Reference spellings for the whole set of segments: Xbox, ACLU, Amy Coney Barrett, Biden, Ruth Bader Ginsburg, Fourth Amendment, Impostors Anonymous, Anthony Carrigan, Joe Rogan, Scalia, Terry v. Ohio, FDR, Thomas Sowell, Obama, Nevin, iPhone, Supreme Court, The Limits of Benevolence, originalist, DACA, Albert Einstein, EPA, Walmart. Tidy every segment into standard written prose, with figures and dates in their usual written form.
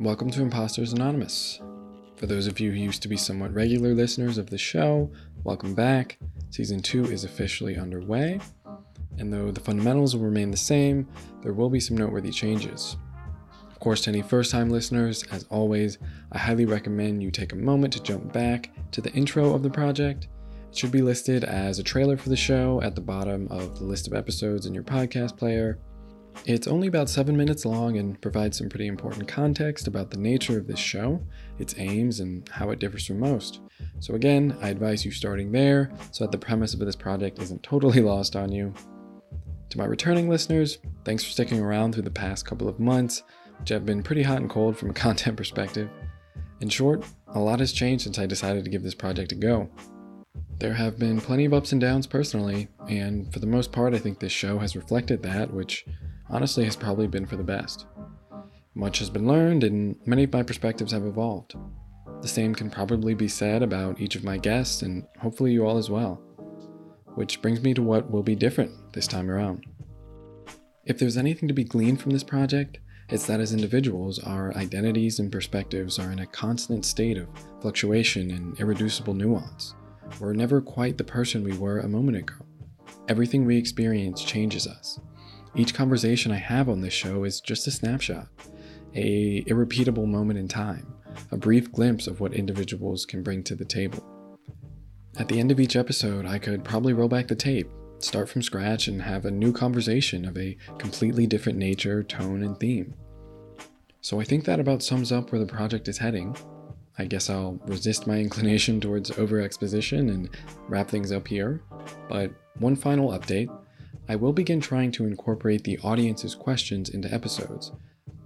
Welcome to Impostors Anonymous. For those of you who used to be somewhat regular listeners of the show, welcome back. Season 2 is officially underway, and though the fundamentals will remain the same, there will be some noteworthy changes. Of course, to any first-time listeners, as always, I highly recommend you take a moment to jump back to the intro of the project. It should be listed as a trailer for the show at the bottom of the list of episodes in your podcast player. It's only about 7 minutes long and provides some pretty important context about the nature of this show, its aims, and how it differs from most. So again, I advise you starting there so that the premise of this project isn't totally lost on you. To my returning listeners, thanks for sticking around through the past couple of months, which have been pretty hot and cold from a content perspective. In short, a lot has changed since I decided to give this project a go. There have been plenty of ups and downs personally, and for the most part I think this show has reflected that, which honestly has probably been for the best. Much has been learned, and many of my perspectives have evolved. The same can probably be said about each of my guests, and hopefully you all as well. Which brings me to what will be different this time around. If there's anything to be gleaned from this project, it's that as individuals, our identities and perspectives are in a constant state of fluctuation and irreducible nuance. We're never quite the person we were a moment ago. Everything we experience changes us. Each conversation I have on this show is just a snapshot, an irrepeatable moment in time, a brief glimpse of what individuals can bring to the table. At the end of each episode, I could probably roll back the tape, start from scratch, and have a new conversation of a completely different nature, tone, and theme. So I think that about sums up where the project is heading. I guess I'll resist my inclination towards over-exposition and wrap things up here, but one final update. I will begin trying to incorporate the audience's questions into episodes,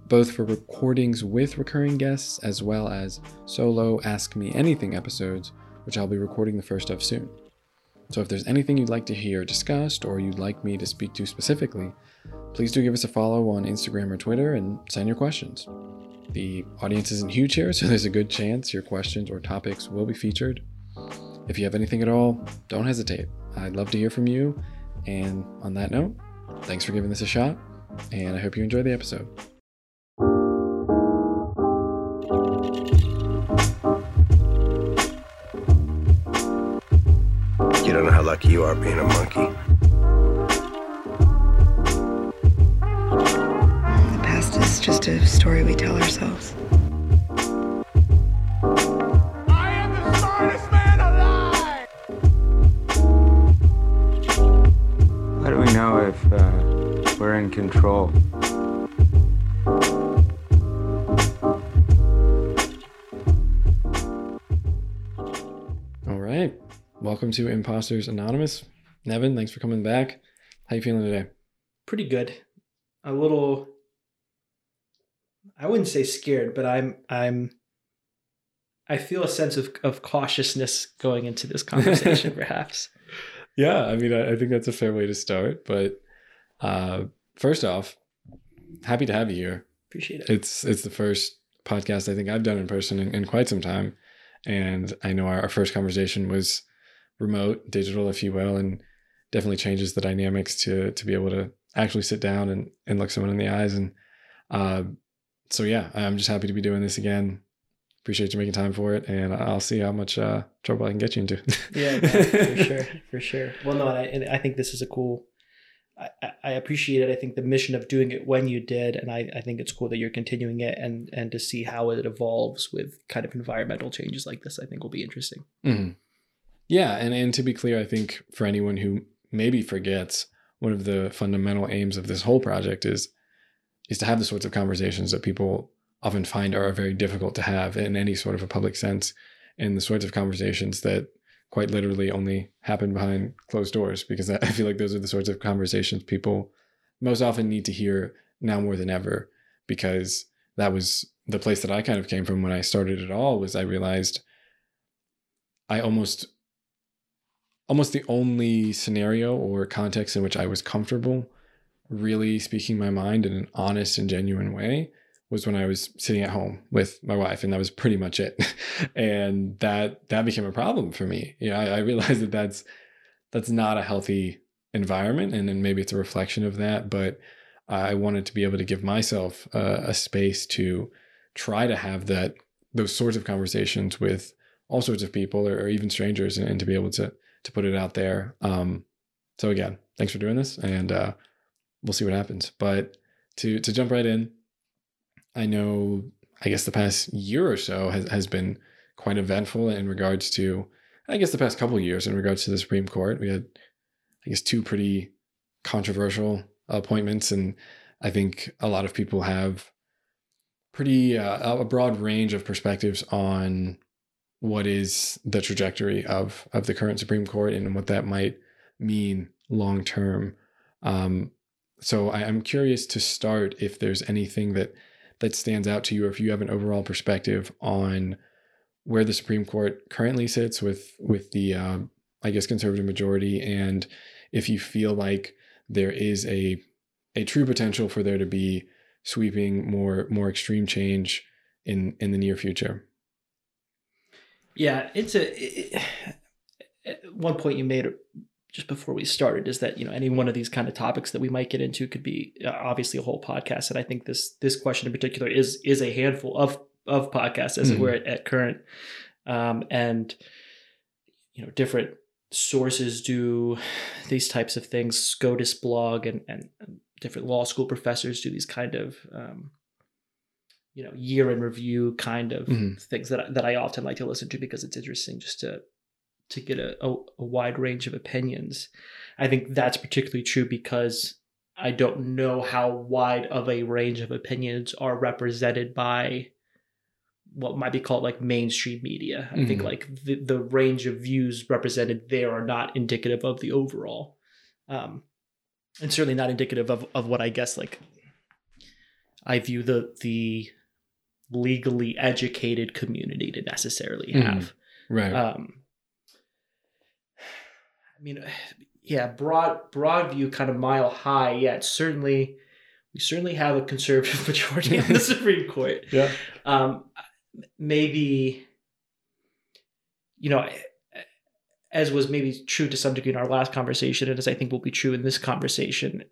both for recordings with recurring guests as well as solo Ask Me Anything episodes, which I'll be recording the first of soon. So if there's anything you'd like to hear discussed or you'd like me to speak to specifically, please do give us a follow on Instagram or Twitter and send your questions. The audience isn't huge here, so there's a good chance your questions or topics will be featured. If you have anything at all, don't hesitate. I'd love to hear from you. And on that note, thanks for giving this a shot, and I hope you enjoy the episode. You don't know how lucky you are being a monkey. The past is just a story we tell ourselves. We're in control. All right. Welcome to Impostors Anonymous. Nevin, thanks for coming back. How you feeling today? Pretty good. A little, I wouldn't say scared, but I feel a sense of cautiousness going into this conversation, perhaps. Yeah, I mean, I think that's a fair way to start, but first off, happy to have you here. Appreciate it. It's the first podcast I think I've done in person in quite some time, and I know our first conversation was remote, digital, if you will, and definitely changes the dynamics to be able to actually sit down and look someone in the eyes. And so yeah, I'm just happy to be doing this again. Appreciate you making time for it, and I'll see how much trouble I can get you into. Yeah, no, for sure, for sure. Well, no, and I think this is a cool. I appreciate it. I think the mission of doing it when you did, and I think it's cool that you're continuing it, and to see how it evolves with kind of environmental changes like this, I think will be interesting. Mm-hmm. Yeah, and to be clear, I think for anyone who maybe forgets, one of the fundamental aims of this whole project is to have the sorts of conversations that people often find are very difficult to have in any sort of a public sense, and the sorts of conversations that quite literally only happen behind closed doors, because I feel like those are the sorts of conversations people most often need to hear now more than ever, because that was the place that I kind of came from when I started it all. Was I realized I almost the only scenario or context in which I was comfortable really speaking my mind in an honest and genuine way was when I was sitting at home with my wife, and that was pretty much it. And that became a problem for me. You know, I realized that that's not a healthy environment, and then maybe it's a reflection of that, but I wanted to be able to give myself a space to try to have that, those sorts of conversations with all sorts of people, or even strangers, and to be able to put it out there. So again, thanks for doing this, and we'll see what happens. But to jump right in, I know, I guess the past year or so has been quite eventful in regards to, I guess the past couple of years in regards to the Supreme Court. We had, I guess, two pretty controversial appointments, and I think a lot of people have pretty a broad range of perspectives on what is the trajectory of the current Supreme Court and what that might mean long term. So I'm curious to start if there's anything that stands out to you, or if you have an overall perspective on where the Supreme Court currently sits with the, I guess, conservative majority, and if you feel like there is a true potential for there to be sweeping more extreme change in the near future. Yeah, it's one point you made just before we started is that, you know, any one of these kind of topics that we might get into could be obviously a whole podcast. And I think this question in particular is a handful of podcasts, as it were, at current. And, you know, different sources do these types of things. SCOTUS blog and different law school professors do these kind of, you know, year in review kind of things that I often like to listen to, because it's interesting just to get a wide range of opinions. I think that's particularly true because I don't know how wide of a range of opinions are represented by what might be called like mainstream media. I think like the range of views represented there are not indicative of the overall, and certainly not indicative of what I guess like I view the legally educated community to necessarily have. Right. I mean, yeah, broad view, kind of mile high. Yeah, we certainly have a conservative majority on the Supreme Court. Yeah. Maybe, you know, as was maybe true to some degree in our last conversation, and as I think will be true in this conversation,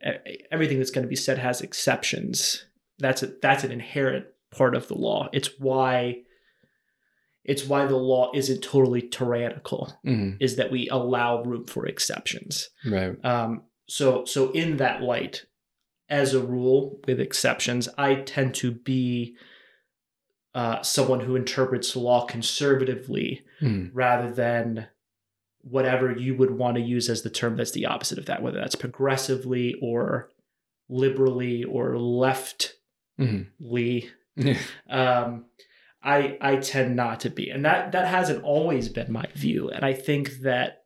everything that's going to be said has exceptions. That's an inherent part of the law. It's why the law isn't totally tyrannical, is that we allow room for exceptions. Right. So in that light, as a rule with exceptions, I tend to be someone who interprets law conservatively rather than whatever you would want to use as the term that's the opposite of that, whether that's progressively or liberally or leftly. I tend not to be, and that hasn't always been my view. And I think that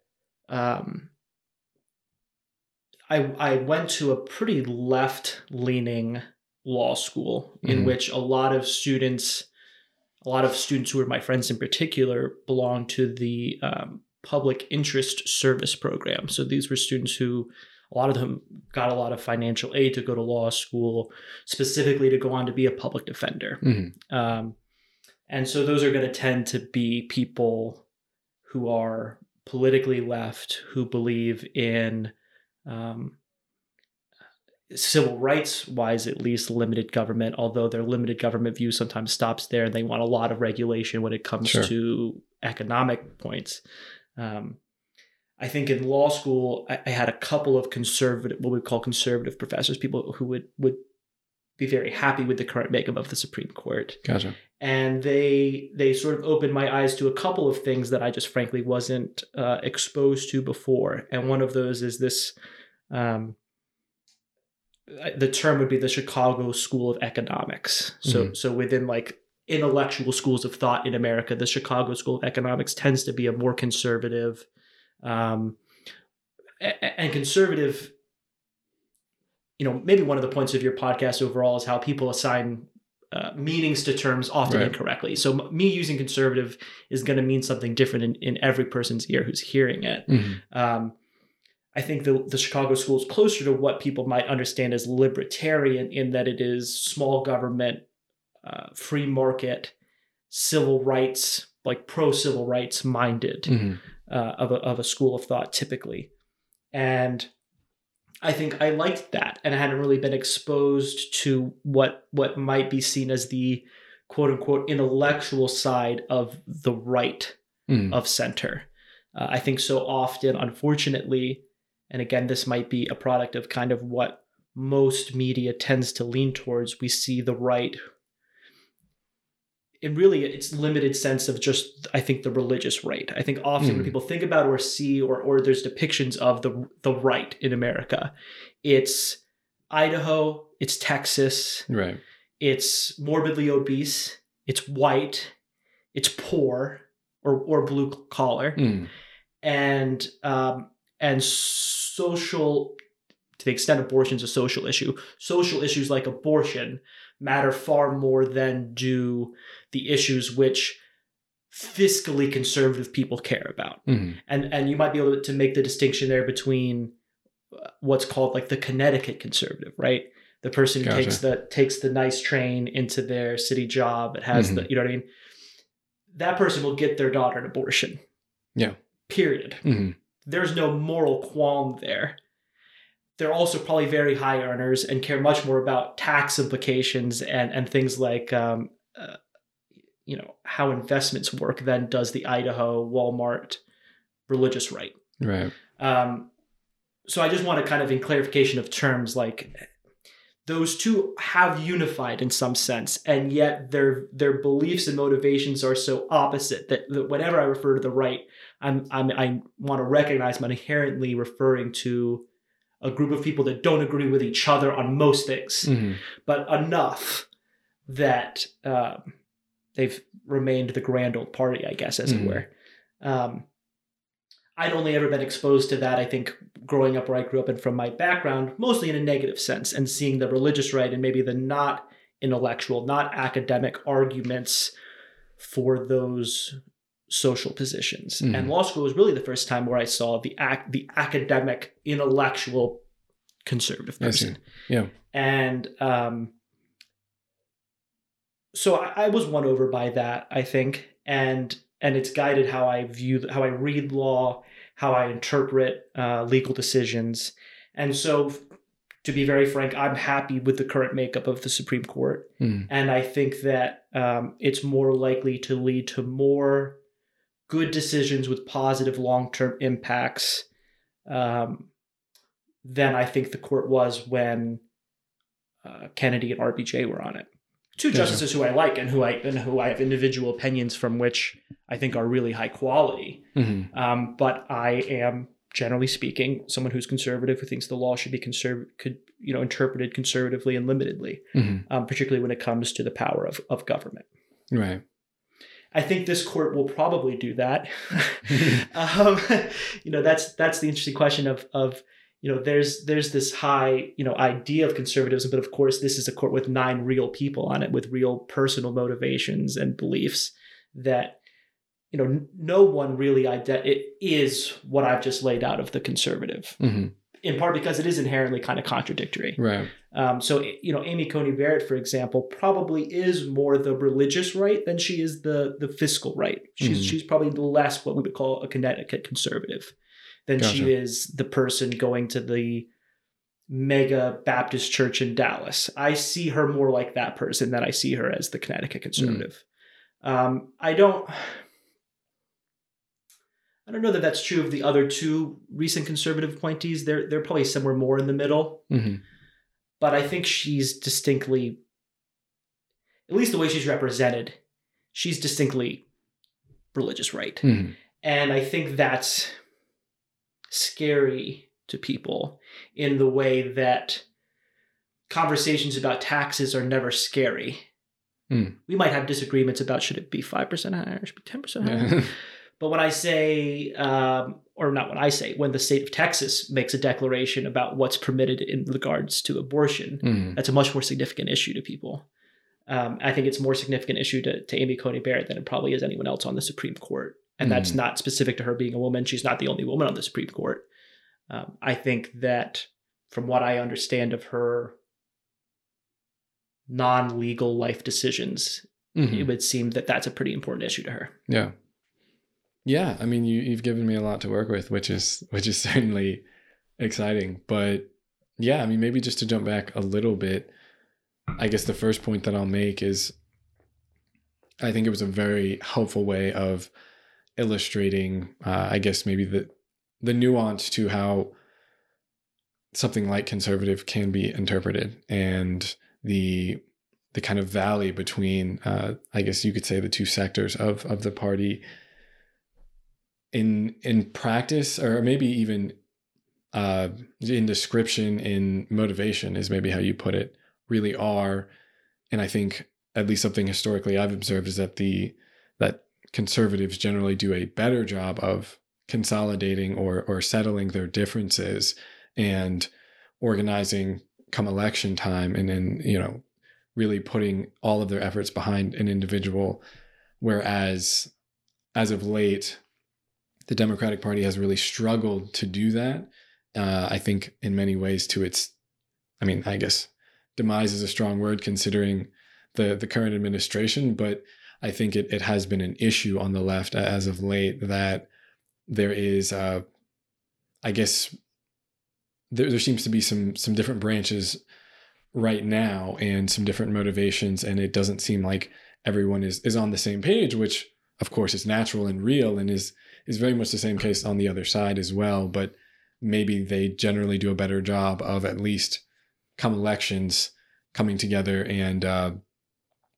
I went to a pretty left-leaning law school in which a lot of students who were my friends in particular belonged to the public interest service program. So these were students who, a lot of them got a lot of financial aid to go to law school, specifically to go on to be a public defender. And so those are going to tend to be people who are politically left, who believe in civil rights-wise, at least, limited government, although their limited government view sometimes stops there, and they want a lot of regulation when it comes to economic points. I think in law school, I had a couple of conservative, what we call conservative professors, people who would be very happy with the current makeup of the Supreme Court. Gotcha. And they sort of opened my eyes to a couple of things that I just frankly wasn't exposed to before. And one of those is this, the term would be the Chicago School of Economics. So within like intellectual schools of thought in America, the Chicago School of Economics tends to be a more conservative, and conservative, you know, maybe one of the points of your podcast overall is how people assign meanings to terms often incorrectly. So me using conservative is going to mean something different in every person's ear who's hearing it. I think the Chicago School is closer to what people might understand as libertarian, in that it is small government, free market, civil rights, like pro-civil rights minded of a school of thought typically. And I think I liked that, and I hadn't really been exposed to what might be seen as the quote unquote intellectual side of the right of center. I think so often, unfortunately, and again, this might be a product of kind of what most media tends to lean towards, we see the right in really its limited sense of just, I think, the religious right. I think often when people think about or see or there's depictions of the right in America, it's Idaho, it's Texas, right? It's morbidly obese, it's white, it's poor or blue collar, and social, to the extent abortion is a social issue, social issues like abortion matter far more than do the issues which fiscally conservative people care about. And you might be able to make the distinction there between what's called like the Connecticut conservative, right? The person who takes the nice train into their city job, it has the, you know what I mean? That person will get their daughter an abortion. Yeah. Period. There's no moral qualm there. They're also probably very high earners and care much more about tax implications and things like, you know, how investments work than does the Idaho Walmart religious right. Right. So I just want to kind of in clarification of terms, like those two have unified in some sense, and yet their beliefs and motivations are so opposite that whenever I refer to the right, I want to recognize I'm inherently referring to a group of people that don't agree with each other on most things, but enough that they've remained the grand old party, I guess, as it were. I'd only ever been exposed to that, I think, growing up where I grew up and from my background, mostly in a negative sense, and seeing the religious right and maybe the not intellectual, not academic arguments for those social positions. And law school was really the first time where I saw the academic, intellectual, conservative person. Yeah. And so I was won over by that, I think. And it's guided how I view, how I read law, how I interpret legal decisions. And so to be very frank, I'm happy with the current makeup of the Supreme Court. And I think that it's more likely to lead to more good decisions with positive long-term impacts than I think the court was when Kennedy and RBG were on it. Two justices who I like and who I have individual opinions from, which I think are really high quality. But I am, generally speaking, someone who's conservative, who thinks the law should be interpreted conservatively and limitedly, particularly when it comes to the power of government. Right. I think this court will probably do that. You know, that's the interesting question of you know, there's this high, you know, idea of conservatism, but of course, this is a court with 9 real people on it, with real personal motivations and beliefs that, you know, no one really it is what I've just laid out of the conservative, in part because it is inherently kind of contradictory. Right. So, you know, Amy Coney Barrett, for example, probably is more the religious right than she is the fiscal right. She's probably less what we would call a Connecticut conservative than she is the person going to the mega Baptist church in Dallas. I see her more like that person than I see her as the Connecticut conservative. I don't know that that's true of the other two recent conservative appointees. They're probably somewhere more in the middle. But I think she's distinctly, at least the way she's represented, she's distinctly religious right. And I think that's scary to people in the way that conversations about taxes are never scary. We might have disagreements about should it be 5% higher, should it be 10% higher. But when I say, or not when I say, when the state of Texas makes a declaration about what's permitted in regards to abortion, that's a much more significant issue to people. I think it's a more significant issue to Amy Coney Barrett than it probably is anyone else on the Supreme Court. And that's not specific to her being a woman. She's not the only woman on the Supreme Court. I think that from what I understand of her non-legal life decisions, it would seem that that's a pretty important issue to her. Yeah. Yeah. I mean, you've given me a lot to work with, which is certainly exciting. But yeah, I mean, maybe just to jump back a little bit, I guess the first point that I'll make is I think it was a very helpful way of illustrating, I guess, maybe the nuance to how something like conservative can be interpreted, and the kind of valley between, I guess you could say, the two sectors of the party in practice, or maybe even in description, in motivation is maybe how you put it, really are. And I think at least something historically I've observed is that that conservatives generally do a better job of consolidating or settling their differences and organizing come election time, and then, you know, really putting all of their efforts behind an individual. Whereas as of late, the Democratic Party has really struggled to do that. I think in many ways to its, I mean, I guess demise is a strong word considering the current administration, but I think it has been an issue on the left as of late that there is, I guess, there seems to be some different branches right now and some different motivations, and it doesn't seem like everyone is on the same page, which of course is natural and real and is very much the same case on the other side as well. But maybe they generally do a better job of, at least come elections, coming together and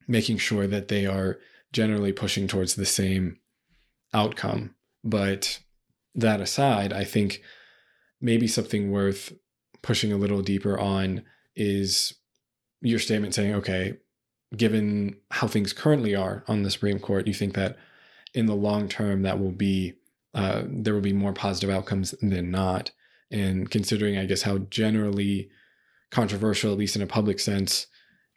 making sure that they are generally pushing towards the same outcome. But that aside, I think maybe something worth pushing a little deeper on is your statement saying, okay, given how things currently are on the Supreme Court, you think that in the long term that will be, there will be more positive outcomes than not. And considering, I guess, how generally controversial, at least in a public sense,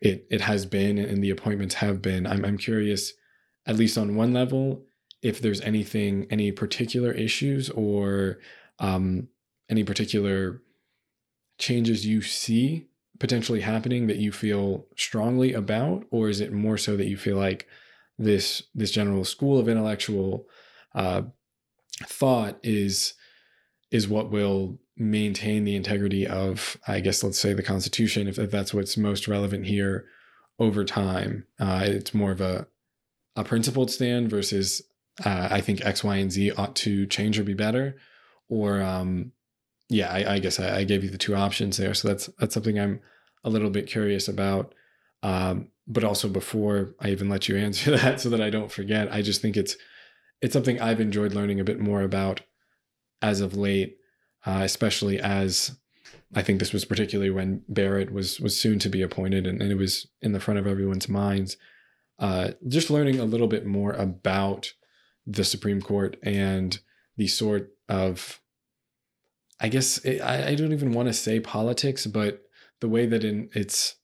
it has been and the appointments have been, I'm curious, at least on one level, if there's anything, any particular issues or any particular changes you see potentially happening that you feel strongly about, or is it more so that you feel like this general school of intellectual thought is what will maintain the integrity of, I guess, let's say the Constitution, if that's what's most relevant here over time? It's more of a principled stand versus I think X, Y, and Z ought to change or be better, or I guess I gave you the two options there. So that's something I'm a little bit curious about. But also, before I even let you answer that, so that I don't forget, I just think it's something I've enjoyed learning a bit more about as of late, especially as I think this was particularly when Barrett was soon to be appointed, and it was in the front of everyone's minds. Just learning a little bit more about the Supreme Court and the sort of, I guess, I don't even want to say politics, but the way that it's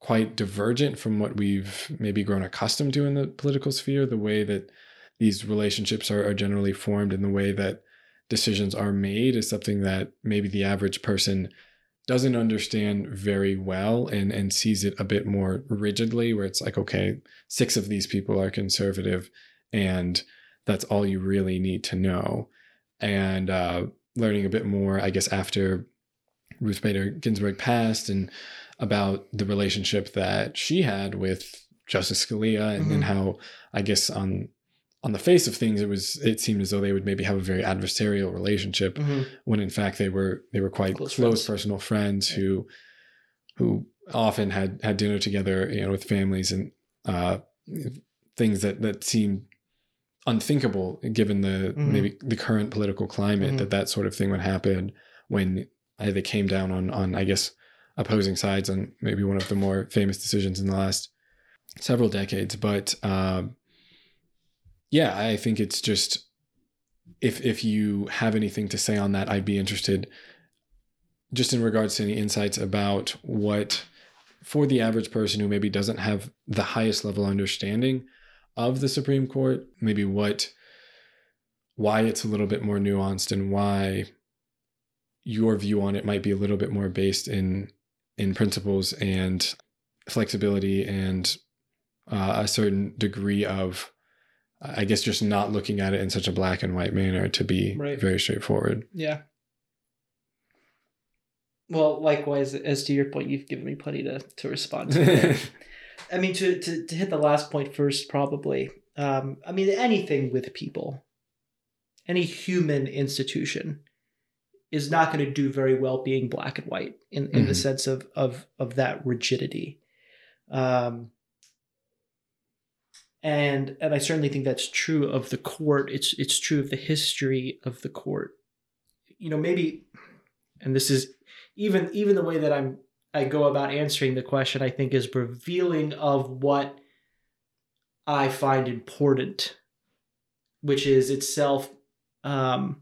quite divergent from what we've maybe grown accustomed to in the political sphere, the way that these relationships are generally formed and the way that decisions are made is something that maybe the average person doesn't understand very well and sees it a bit more rigidly, where it's like, okay, 6 of these people are conservative and that's all you really need to know. And learning a bit more, I guess, after Ruth Bader Ginsburg passed, and about the relationship that she had with Justice Scalia, and then how, I guess, on the face of things, it seemed as though they would maybe have a very adversarial relationship, when in fact they were quite close personal friends who often had dinner together, you know, with families, and things that seemed unthinkable given the maybe the current political climate, that sort of thing would happen when they came down on I guess opposing sides on maybe one of the more famous decisions in the last several decades. But yeah, I think it's just, if you have anything to say on that, I'd be interested just in regards to any insights about what, for the average person who maybe doesn't have the highest level understanding of the Supreme Court, maybe why it's a little bit more nuanced and why your view on it might be a little bit more based in principles and flexibility and a certain degree of, I guess, just not looking at it in such a black and white manner to be very straightforward. Yeah. Well, likewise, as to your point, you've given me plenty to respond to. I mean, to hit the last point first, probably, I mean, anything with people, any human institution is not going to do very well being black and white in the sense of that rigidity. And I certainly think that's true of the court. It's true of the history of the court. You know, maybe, and this is even the way that I go about answering the question, I think, is revealing of what I find important, which is itself, you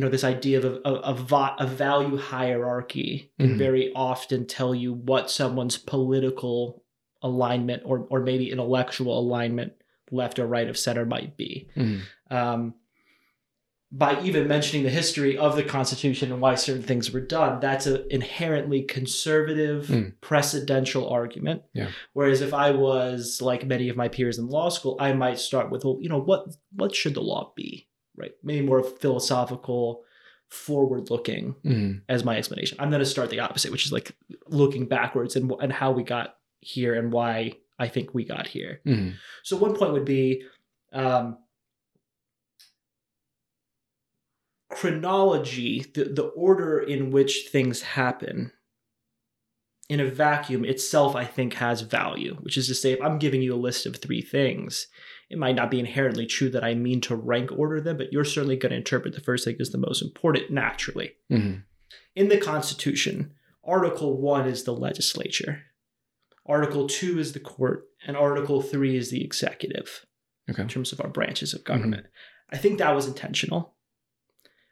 know, this idea of a value hierarchy can very often tell you what someone's political alignment or maybe intellectual alignment, left or right of center, might be. By even mentioning the history of the Constitution and why certain things were done, that's an inherently conservative, precedential argument. Yeah. Whereas if I was like many of my peers in law school, I might start with, well, you know, what should the law be, right? Maybe more philosophical, forward-looking as my explanation. I'm going to start the opposite, which is like looking backwards and how we got here and why I think we got here. So one point would be chronology, the order in which things happen in a vacuum itself, I think, has value, which is to say, if I'm giving you a list of three things, it might not be inherently true that I mean to rank order them, but you're certainly going to interpret the first thing as the most important naturally. In the Constitution, Article 1 is the legislature. Article 2 is the court, and Article 3 is the executive, in terms of our branches of government. I think that was intentional.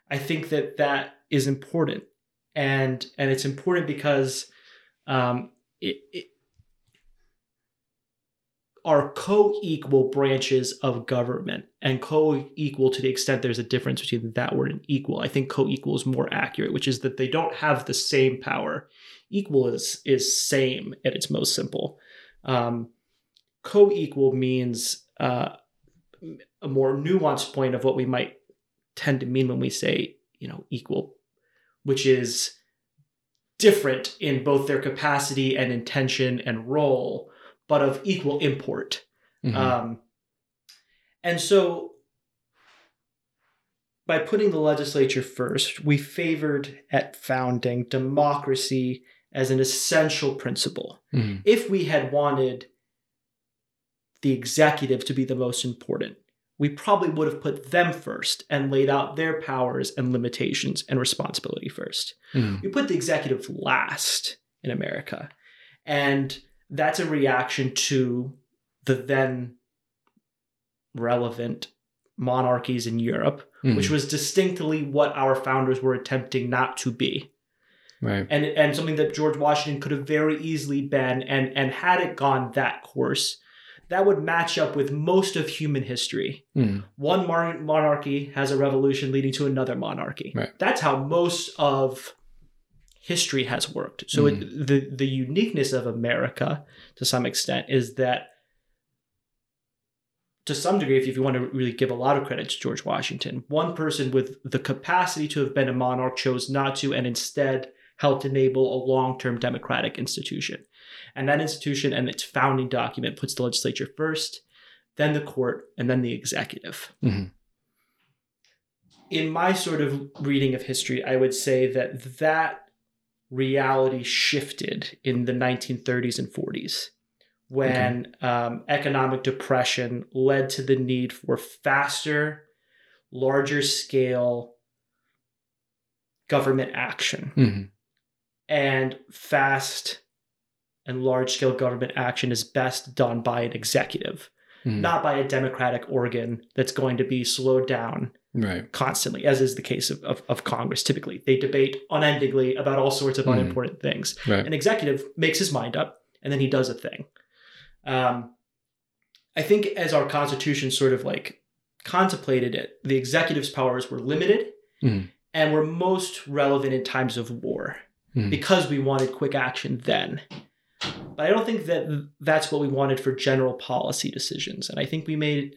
I think that is important, and it's important because it are co-equal branches of government, and co-equal to the extent there's a difference between that word and equal. I think co-equal is more accurate, which is that they don't have the same power. Equal is same at its most simple. Co-equal means a more nuanced point of what we might tend to mean when we say, you know, equal, which is different in both their capacity and intention and role, but of equal import. And so by putting the legislature first, we favored at founding democracy as an essential principle. If we had wanted the executive to be the most important, we probably would have put them first and laid out their powers and limitations and responsibility first. We put the executive last in America. And that's a reaction to the then relevant monarchies in Europe, which was distinctly what our founders were attempting not to be. Right. And something that George Washington could have very easily been, and had it gone that course, that would match up with most of human history. One monarchy has a revolution leading to another monarchy. Right. That's how most of history has worked. So the uniqueness of America, to some extent, is that, to some degree, if you want to really give a lot of credit to George Washington, one person with the capacity to have been a monarch chose not to, and instead helped enable a long-term democratic institution. And that institution and its founding document puts the legislature first, then the court, and then the executive. In my sort of reading of history, I would say that that reality shifted in the 1930s and 40s. When economic depression led to the need for faster, larger scale government action. And fast and large scale government action is best done by an executive, not by a democratic organ that's going to be slowed down constantly, as is the case of Congress typically. They debate unendingly about all sorts of unimportant things. An executive makes his mind up, and then he does a thing. I think as our Constitution sort of like contemplated it, the executive's powers were limited and were most relevant in times of war because we wanted quick action then. But I don't think that that's what we wanted for general policy decisions. And I think we made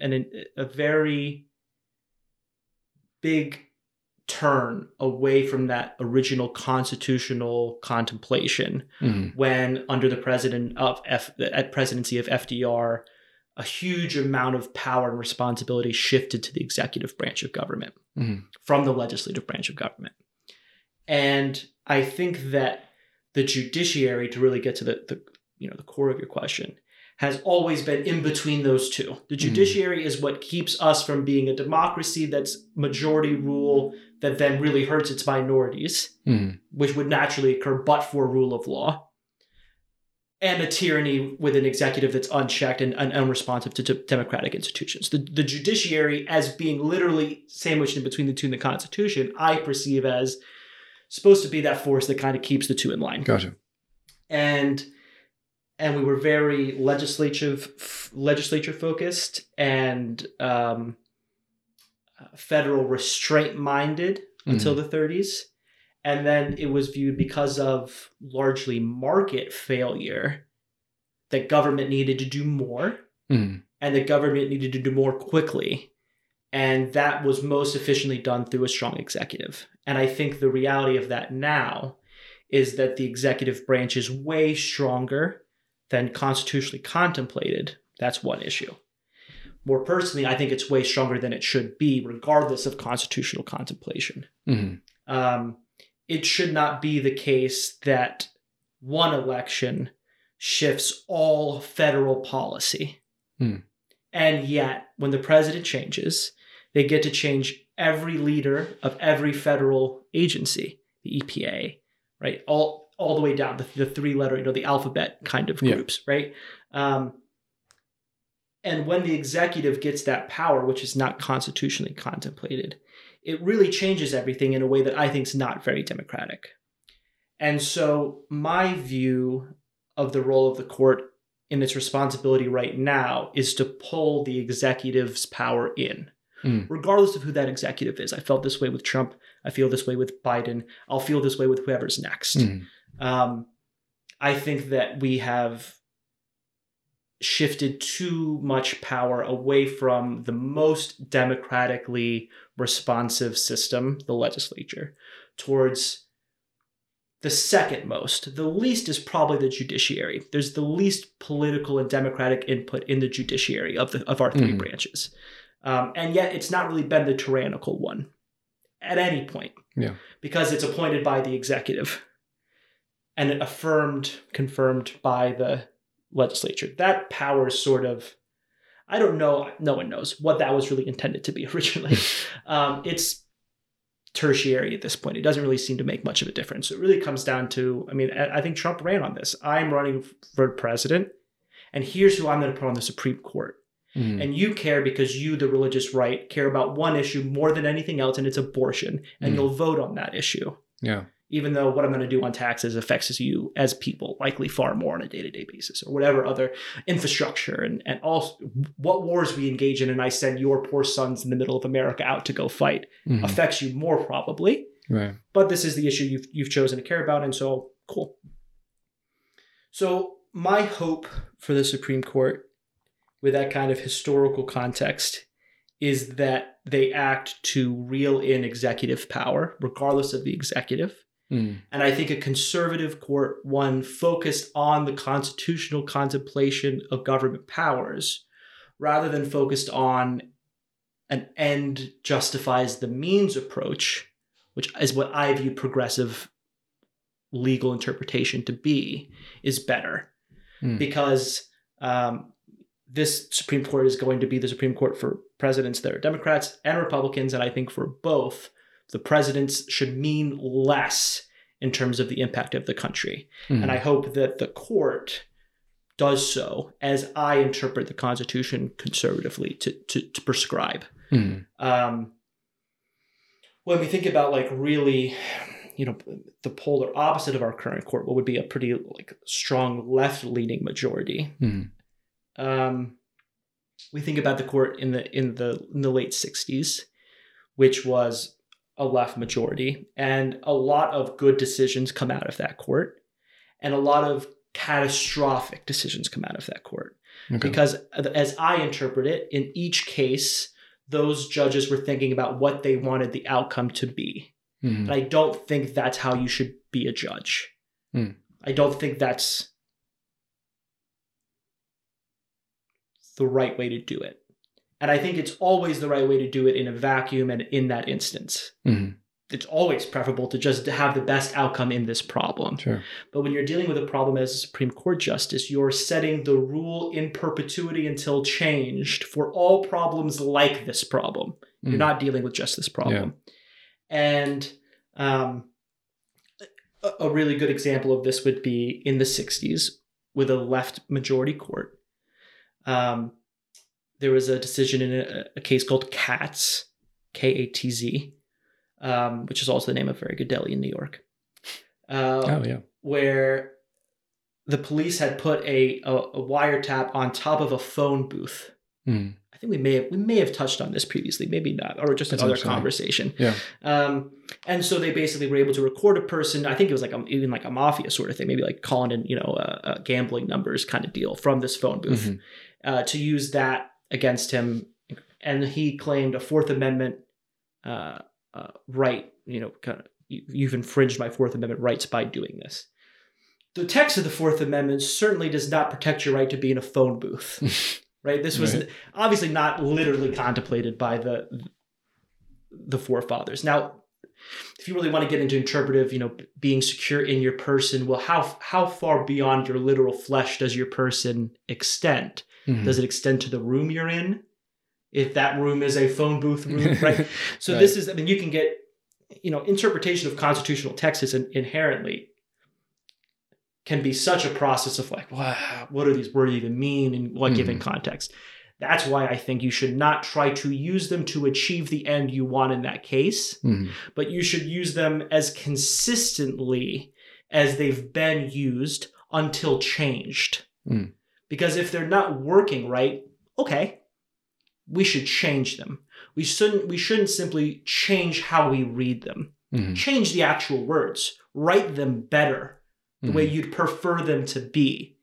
a very big turn away from that original constitutional contemplation when under the presidency of FDR, a huge amount of power and responsibility shifted to the executive branch of government from the legislative branch of government. And I think that the judiciary, to really get to the core of your question, has always been in between those two. The judiciary is what keeps us from being a democracy that's majority rule that then really hurts its minorities, which would naturally occur but for rule of law, and a tyranny with an executive that's unchecked and unresponsive to democratic institutions. The judiciary, as being literally sandwiched in between the two in the Constitution, I perceive as supposed to be that force that kind of keeps the two in line. Gotcha. And we were very legislature focused and federal restraint minded until the 30s. And then it was viewed, because of largely market failure, that government needed to do more and the government needed to do more quickly. And that was most efficiently done through a strong executive. And I think the reality of that now is that the executive branch is way stronger than constitutionally contemplated. That's one issue. More personally, I think it's way stronger than it should be, regardless of constitutional contemplation. It should not be the case that one election shifts all federal policy. And yet, when the president changes, they get to change every leader of every federal agency, the EPA, right? All the way down, the three-letter, the alphabet kind of groups, right? And when the executive gets that power, which is not constitutionally contemplated, it really changes everything in a way that I think is not very democratic. And so my view of the role of the court in its responsibility right now is to pull the executive's power in, regardless of who that executive is. I felt this way with Trump. I feel this way with Biden. I'll feel this way with whoever's next. I think that we have shifted too much power away from the most democratically responsive system, the legislature, towards the second most. The least is probably the judiciary. There's the least political and democratic input in the judiciary of our three branches. And yet it's not really been the tyrannical one at any point, because it's appointed by the executive and confirmed by the legislature. That power is sort of, I don't know, no one knows what that was really intended to be originally. It's tertiary at this point. It doesn't really seem to make much of a difference. It really comes down to, I think Trump ran on this. I'm running for president, and here's who I'm going to put on the Supreme Court. And you care because you, the religious right, care about one issue more than anything else, and it's abortion. And you'll vote on that issue. Yeah. Even though what I'm going to do on taxes affects you as people likely far more on a day-to-day basis, or whatever other infrastructure and all what wars we engage in, and I send your poor sons in the middle of America out to go fight, affects you more probably. Right. But this is the issue you've chosen to care about, and so cool. So my hope for the Supreme Court, with that kind of historical context, is that they act to reel in executive power, regardless of the executive. And I think a conservative court, one focused on the constitutional contemplation of government powers, rather than focused on an end justifies the means approach, which is what I view progressive legal interpretation to be, is better. Because this Supreme Court is going to be the Supreme Court for presidents that are Democrats and Republicans. And I think for both, the presidents should mean less in terms of the impact of the country. And I hope that the court does so, as I interpret the Constitution conservatively to prescribe. When we think about really, the polar opposite of our current court, what would be a pretty strong left-leaning majority. We think about the court in the late 60s, which was a left majority, and a lot of good decisions come out of that court, and a lot of catastrophic decisions come out of that court. Because as I interpret it, in each case, those judges were thinking about what they wanted the outcome to be. Mm-hmm. And I don't think that's how you should be a judge. Mm. I don't think that's the right way to do it. And I think it's always the right way to do it in a vacuum and in that instance. Mm-hmm. It's always preferable to just have the best outcome in this problem. Sure. But when you're dealing with a problem as a Supreme Court justice, you're setting the rule in perpetuity until changed for all problems like this problem. Mm-hmm. You're not dealing with just this problem. Yeah. And a really good example of this would be in the 60s with a left majority court. There was a decision in a case called Katz, K-A-T-Z, which is also the name of a very good deli in New York, where the police had put a wiretap on top of a phone booth. Mm. I think we may have touched on this previously, maybe not, or just another conversation. Yeah. And so they basically were able to record a person. I think it was like a mafia sort of thing, maybe like calling in, gambling numbers kind of deal from this phone booth, mm-hmm. To use that against him. And he claimed a Fourth Amendment right, you've infringed my Fourth Amendment rights by doing this. The text of the Fourth Amendment certainly does not protect your right to be in a phone booth, right? This was obviously not literally contemplated by the forefathers. Now, if you really want to get into interpretive, being secure in your person, well, how far beyond your literal flesh does your person extend? Mm-hmm. Does it extend to the room you're in? If that room is a phone booth room, right? So right. This is, you can get, interpretation of constitutional text is inherently can be such a process of like, wow, what do these words even mean in what given context? That's why I think you should not try to use them to achieve the end you want in that case, but you should use them as consistently as they've been used until changed. Mm. Because if they're not working right, okay, we should change them. We shouldn't simply change how we read them. Mm-hmm. Change the actual words. Write them better, the way you'd prefer them to be,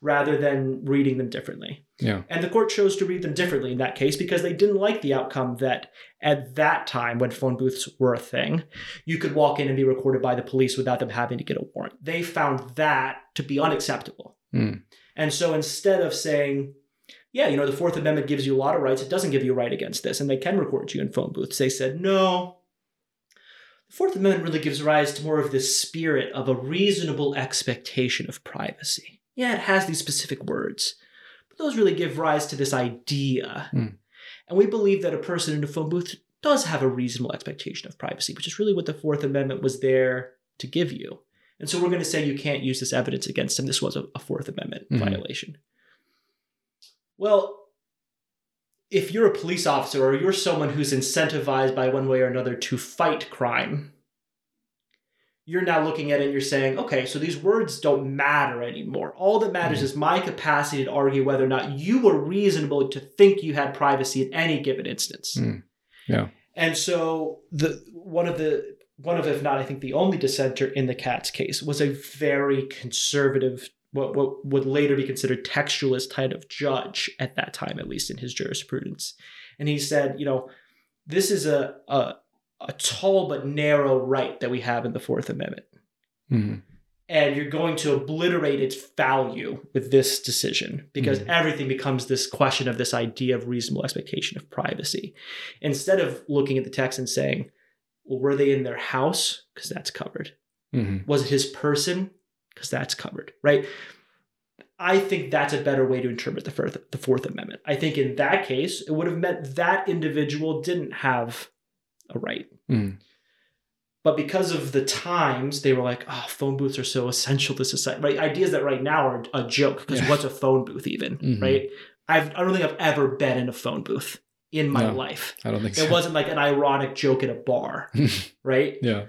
rather than reading them differently. Yeah. And the court chose to read them differently in that case because they didn't like the outcome that at that time, when phone booths were a thing, you could walk in and be recorded by the police without them having to get a warrant. They found that to be unacceptable. Mm. And so instead of saying, the Fourth Amendment gives you a lot of rights. It doesn't give you a right against this. And they can record you in phone booths. They said, no, the Fourth Amendment really gives rise to more of this spirit of a reasonable expectation of privacy. Yeah, it has these specific words, but those really give rise to this idea. Mm. And we believe that a person in a phone booth does have a reasonable expectation of privacy, which is really what the Fourth Amendment was there to give you. And so we're going to say you can't use this evidence against him. This was a Fourth Amendment violation. Well, if you're a police officer or you're someone who's incentivized by one way or another to fight crime, you're now looking at it and you're saying, okay, so these words don't matter anymore. All that matters is my capacity to argue whether or not you were reasonable to think you had privacy in any given instance. Mm. Yeah. And so if not, I think the only dissenter in the Katz case was a very conservative what would later be considered textualist type of judge at that time, at least in his jurisprudence. And he said, this is a tall but narrow right that we have in the Fourth Amendment. Mm-hmm. And you're going to obliterate its value with this decision because everything becomes this question of this idea of reasonable expectation of privacy. Instead of looking at the text and saying, well, were they in their house? Because that's covered. Mm-hmm. Was it his person? Because that's covered, right? I think that's a better way to interpret the Fourth Amendment. I think in that case, it would have meant that individual didn't have a right. Mm. But because of the times, they were like, oh, phone booths are so essential to society, right? Ideas that right now are a joke because what's a phone booth even, right? I don't think I've ever been in a phone booth in my life. I don't think so. It wasn't like an ironic joke at a bar, right? Yeah.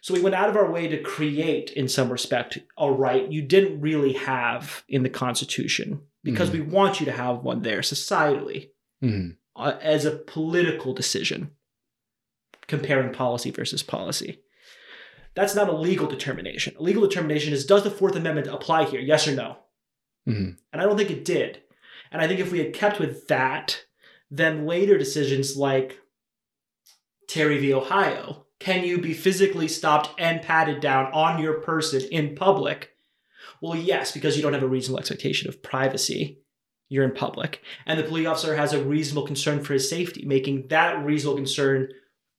So we went out of our way to create, in some respect, a right you didn't really have in the Constitution because we want you to have one there societally as a political decision, comparing policy versus policy. That's not a legal determination. A legal determination is, does the Fourth Amendment apply here? Yes or no? Mm-hmm. And I don't think it did. And I think if we had kept with that, than later decisions like Terry v. Ohio. Can you be physically stopped and patted down on your person in public? Well, yes, because you don't have a reasonable expectation of privacy. You're in public. And the police officer has a reasonable concern for his safety, making that reasonable concern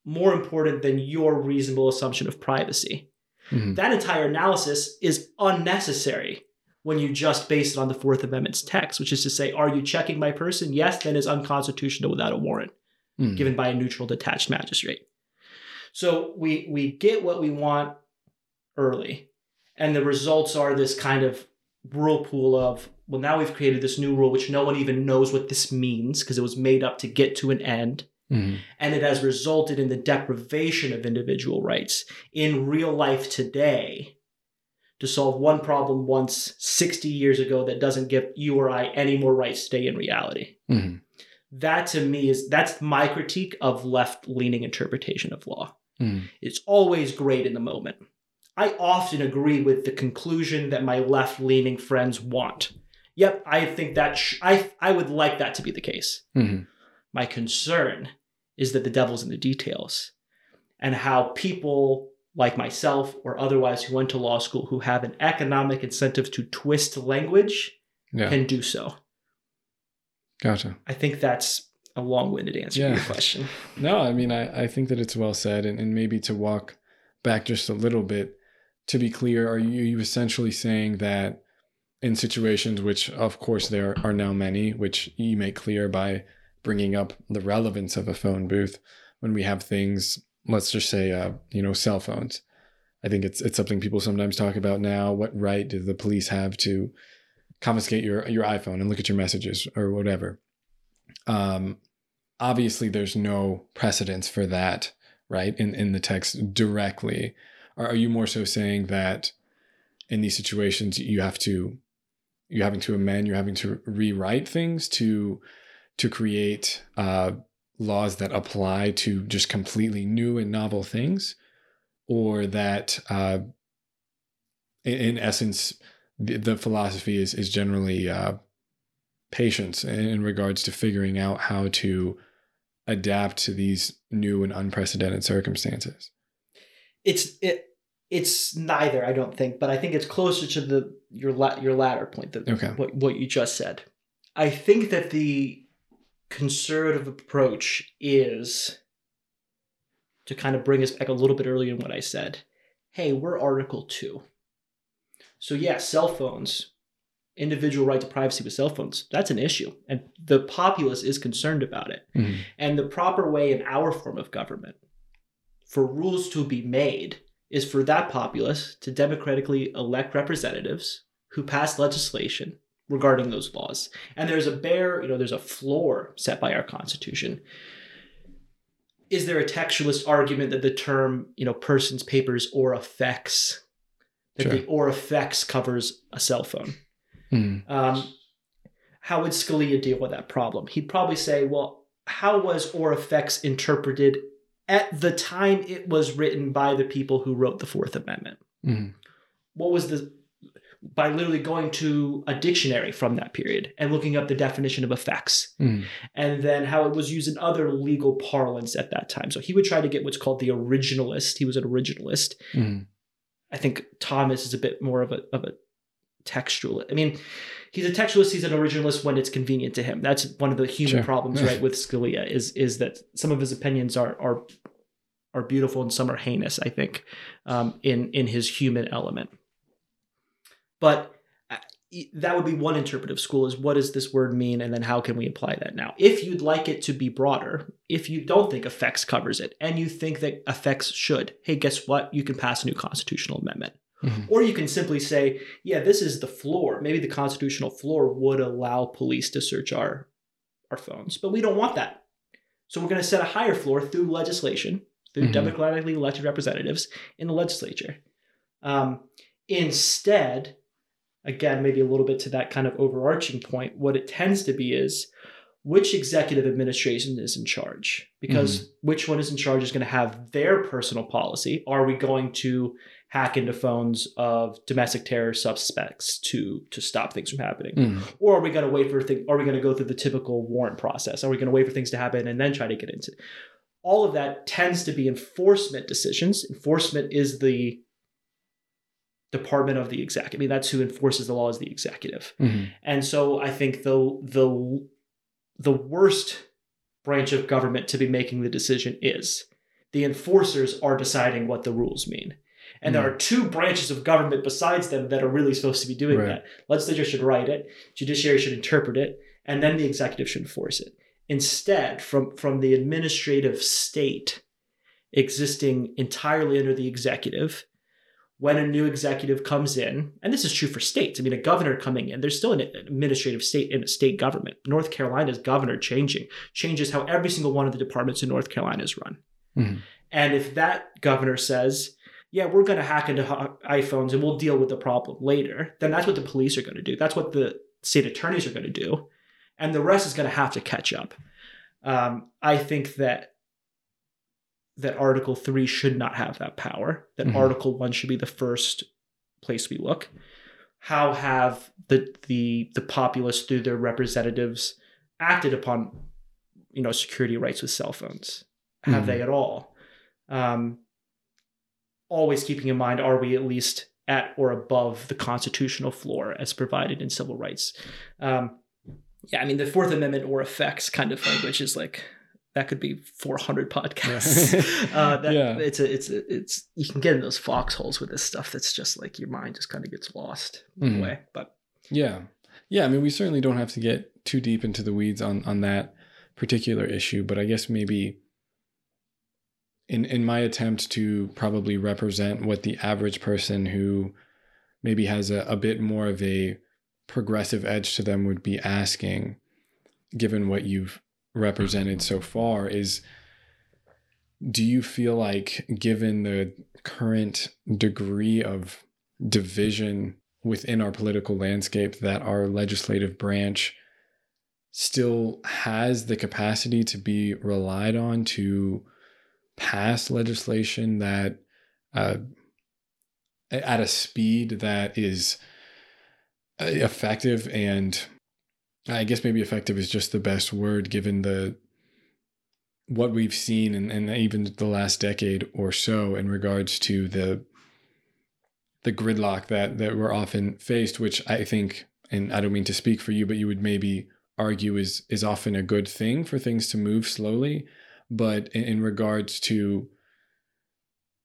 more important than your reasonable assumption of privacy. Mm-hmm. That entire analysis is unnecessary when you just base it on the Fourth Amendment's text, which is to say, are you checking my person? Yes, then it's unconstitutional without a warrant given by a neutral detached magistrate. So we get what we want early. And the results are this kind of whirlpool of, well, now we've created this new rule, which no one even knows what this means because it was made up to get to an end. Mm-hmm. And it has resulted in the deprivation of individual rights in real life today to solve one problem once 60 years ago that doesn't give you or I any more rights today in reality. Mm-hmm. That to me is, that's my critique of left-leaning interpretation of law. Mm. It's always great in the moment. I often agree with the conclusion that my left-leaning friends want. Yep, I think that I would like that to be the case. Mm-hmm. My concern is that the devil's in the details and how people like myself or otherwise who went to law school who have an economic incentive to twist language can do so. Gotcha. I think that's a long-winded answer to your question. No, I mean, I think that it's well said. And maybe to walk back just a little bit, to be clear, are you essentially saying that in situations, which of course there are now many, which you make clear by bringing up the relevance of a phone booth, when we have things, let's just say, cell phones. I think it's something people sometimes talk about now. What right do the police have to confiscate your iPhone and look at your messages or whatever? Obviously, there's no precedence for that, right? In the text directly. Are you more so saying that in these situations you're having to rewrite things to create laws that apply to just completely new and novel things, or that in essence the philosophy is generally patience in regards to figuring out how to adapt to these new and unprecedented circumstances? It's neither, I don't think, but I think it's closer to your latter point, what you just said. I think that the conservative approach is to kind of bring us back a little bit earlier in what I said. Hey, we're Article 2. So yeah, cell phones, individual right to privacy with cell phones, that's an issue. And the populace is concerned about it. Mm-hmm. And the proper way in our form of government for rules to be made is for that populace to democratically elect representatives who pass legislation regarding those laws. And there's a there's a floor set by our Constitution. Is there a textualist argument that the term, persons, papers, or effects, that the or effects covers a cell phone? Mm. How would Scalia deal with that problem? He'd probably say, well, how was or effects interpreted at the time it was written by the people who wrote the Fourth Amendment? Mm. What was by literally going to a dictionary from that period and looking up the definition of effects, and then how it was used in other legal parlance at that time. So he would try to get what's called the originalist. He was an originalist. Mm. I think Thomas is a bit more of a textualist. I mean, he's a textualist, he's an originalist when it's convenient to him. That's one of the human problems, right, with Scalia is that some of his opinions are beautiful and some are heinous, I think, in his human element. But that would be one interpretive school, is what does this word mean and then how can we apply that now? If you'd like it to be broader, if you don't think effects covers it and you think that effects should, hey, guess what? You can pass a new constitutional amendment. Mm-hmm. Or you can simply say, yeah, this is the floor. Maybe the constitutional floor would allow police to search our phones, but we don't want that. So we're going to set a higher floor through legislation, through democratically elected representatives in the legislature. Instead... Again, maybe a little bit to that kind of overarching point, what it tends to be is which executive administration is in charge, because which one is in charge is going to have their personal policy. Are we going to hack into phones of domestic terror suspects to stop things from happening? Mm. Or are we going to wait for things? Are we going to go through the typical warrant process? Are we going to wait for things to happen and then try to get into it? All of that tends to be enforcement decisions. Enforcement is the department of the executive. I mean, that's who enforces the law, is the executive. Mm-hmm. And so I think the worst branch of government to be making the decision is the enforcers are deciding what the rules mean. And mm-hmm. there are two branches of government besides them that are really supposed to be doing that. Legislature should write it, judiciary should interpret it, and then the executive should enforce it. Instead, from the administrative state existing entirely under the executive, when a new executive comes in, and this is true for states. I mean, a governor coming in, there's still an administrative state in a state government. North Carolina's governor changes how every single one of the departments in North Carolina is run. Mm-hmm. And if that governor says, yeah, we're going to hack into iPhones and we'll deal with the problem later, then that's what the police are going to do. That's what the state attorneys are going to do. And the rest is going to have to catch up. I think that Article 3 should not have that power, that mm-hmm. Article 1 should be the first place we look. How have the populace through their representatives acted upon, security rights with cell phones? Have mm-hmm. they at all? Always keeping in mind, are we at least at or above the constitutional floor as provided in civil rights? Yeah, I mean, the Fourth Amendment or effects kind of language is like, that could be 400 podcasts. You can get in those foxholes with this stuff. That's just like your mind just kind of gets lost in a way. But yeah. I mean, we certainly don't have to get too deep into the weeds on that particular issue. But I guess maybe in my attempt to probably represent what the average person who maybe has a bit more of a progressive edge to them would be asking, given what you've represented so far, is, do you feel like, given the current degree of division within our political landscape, that our legislative branch still has the capacity to be relied on to pass legislation that at a speed that is effective, and I guess maybe effective is just the best word, given what we've seen and even the last decade or so in regards to the gridlock that we're often faced, which I think, and I don't mean to speak for you, but you would maybe argue is often a good thing for things to move slowly. But in regards to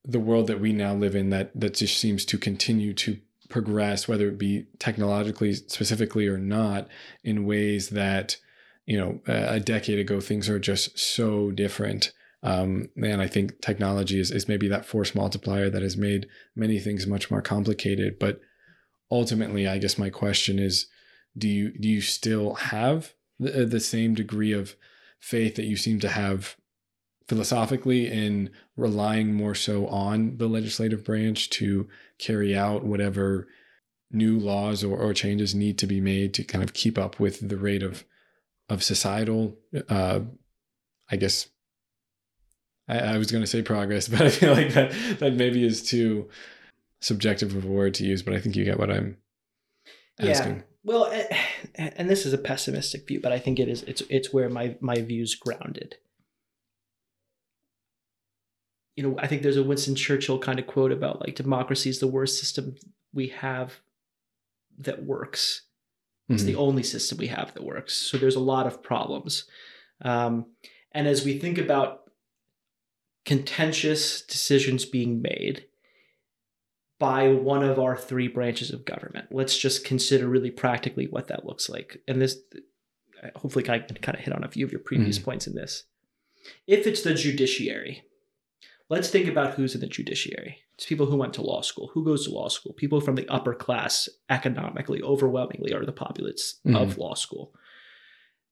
the world that we now live in, that just seems to continue to progress, whether it be technologically specifically or not, in ways that, a decade ago, things are just so different. And I think technology is maybe that force multiplier that has made many things much more complicated. But ultimately, I guess my question is, do you still have the same degree of faith that you seem to have philosophically in relying more so on the legislative branch to carry out whatever new laws or changes need to be made to kind of keep up with the rate of societal, I guess, I was going to say progress, but I feel like that maybe is too subjective of a word to use, but I think you get what I'm asking. Yeah. Well, and this is a pessimistic view, but I think it's where my view's grounded. I think there's a Winston Churchill kind of quote about like democracy is the worst system we have that works. It's mm-hmm. the only system we have that works. So there's a lot of problems. And as we think about contentious decisions being made by one of our three branches of government, let's just consider really practically what that looks like. And this, hopefully I can kind of hit on a few of your previous mm-hmm. points in this. If it's the judiciary, let's think about who's in the judiciary. It's people who went to law school. Who goes to law school? People from the upper class economically, overwhelmingly, are the populace mm-hmm. of law school.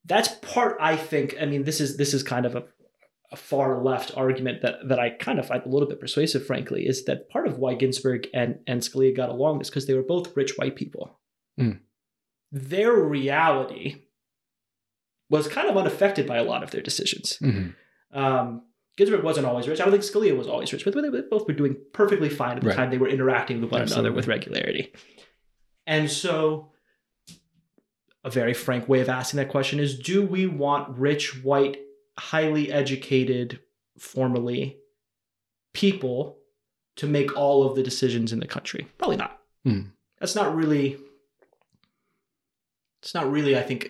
That's part, I think, I mean, this is kind of a far left argument that I kind of find a little bit persuasive, frankly, is that part of why Ginsburg and Scalia got along is because they were both rich white people. Mm. Their reality was kind of unaffected by a lot of their decisions. Mm-hmm. Ginsburg wasn't always rich. I don't think Scalia was always rich, but they both were doing perfectly fine at the time they were interacting with one another with regularity. And so a very frank way of asking that question is, do we want rich, white, highly educated, formerly people to make all of the decisions in the country? Probably not. That's not really, I think,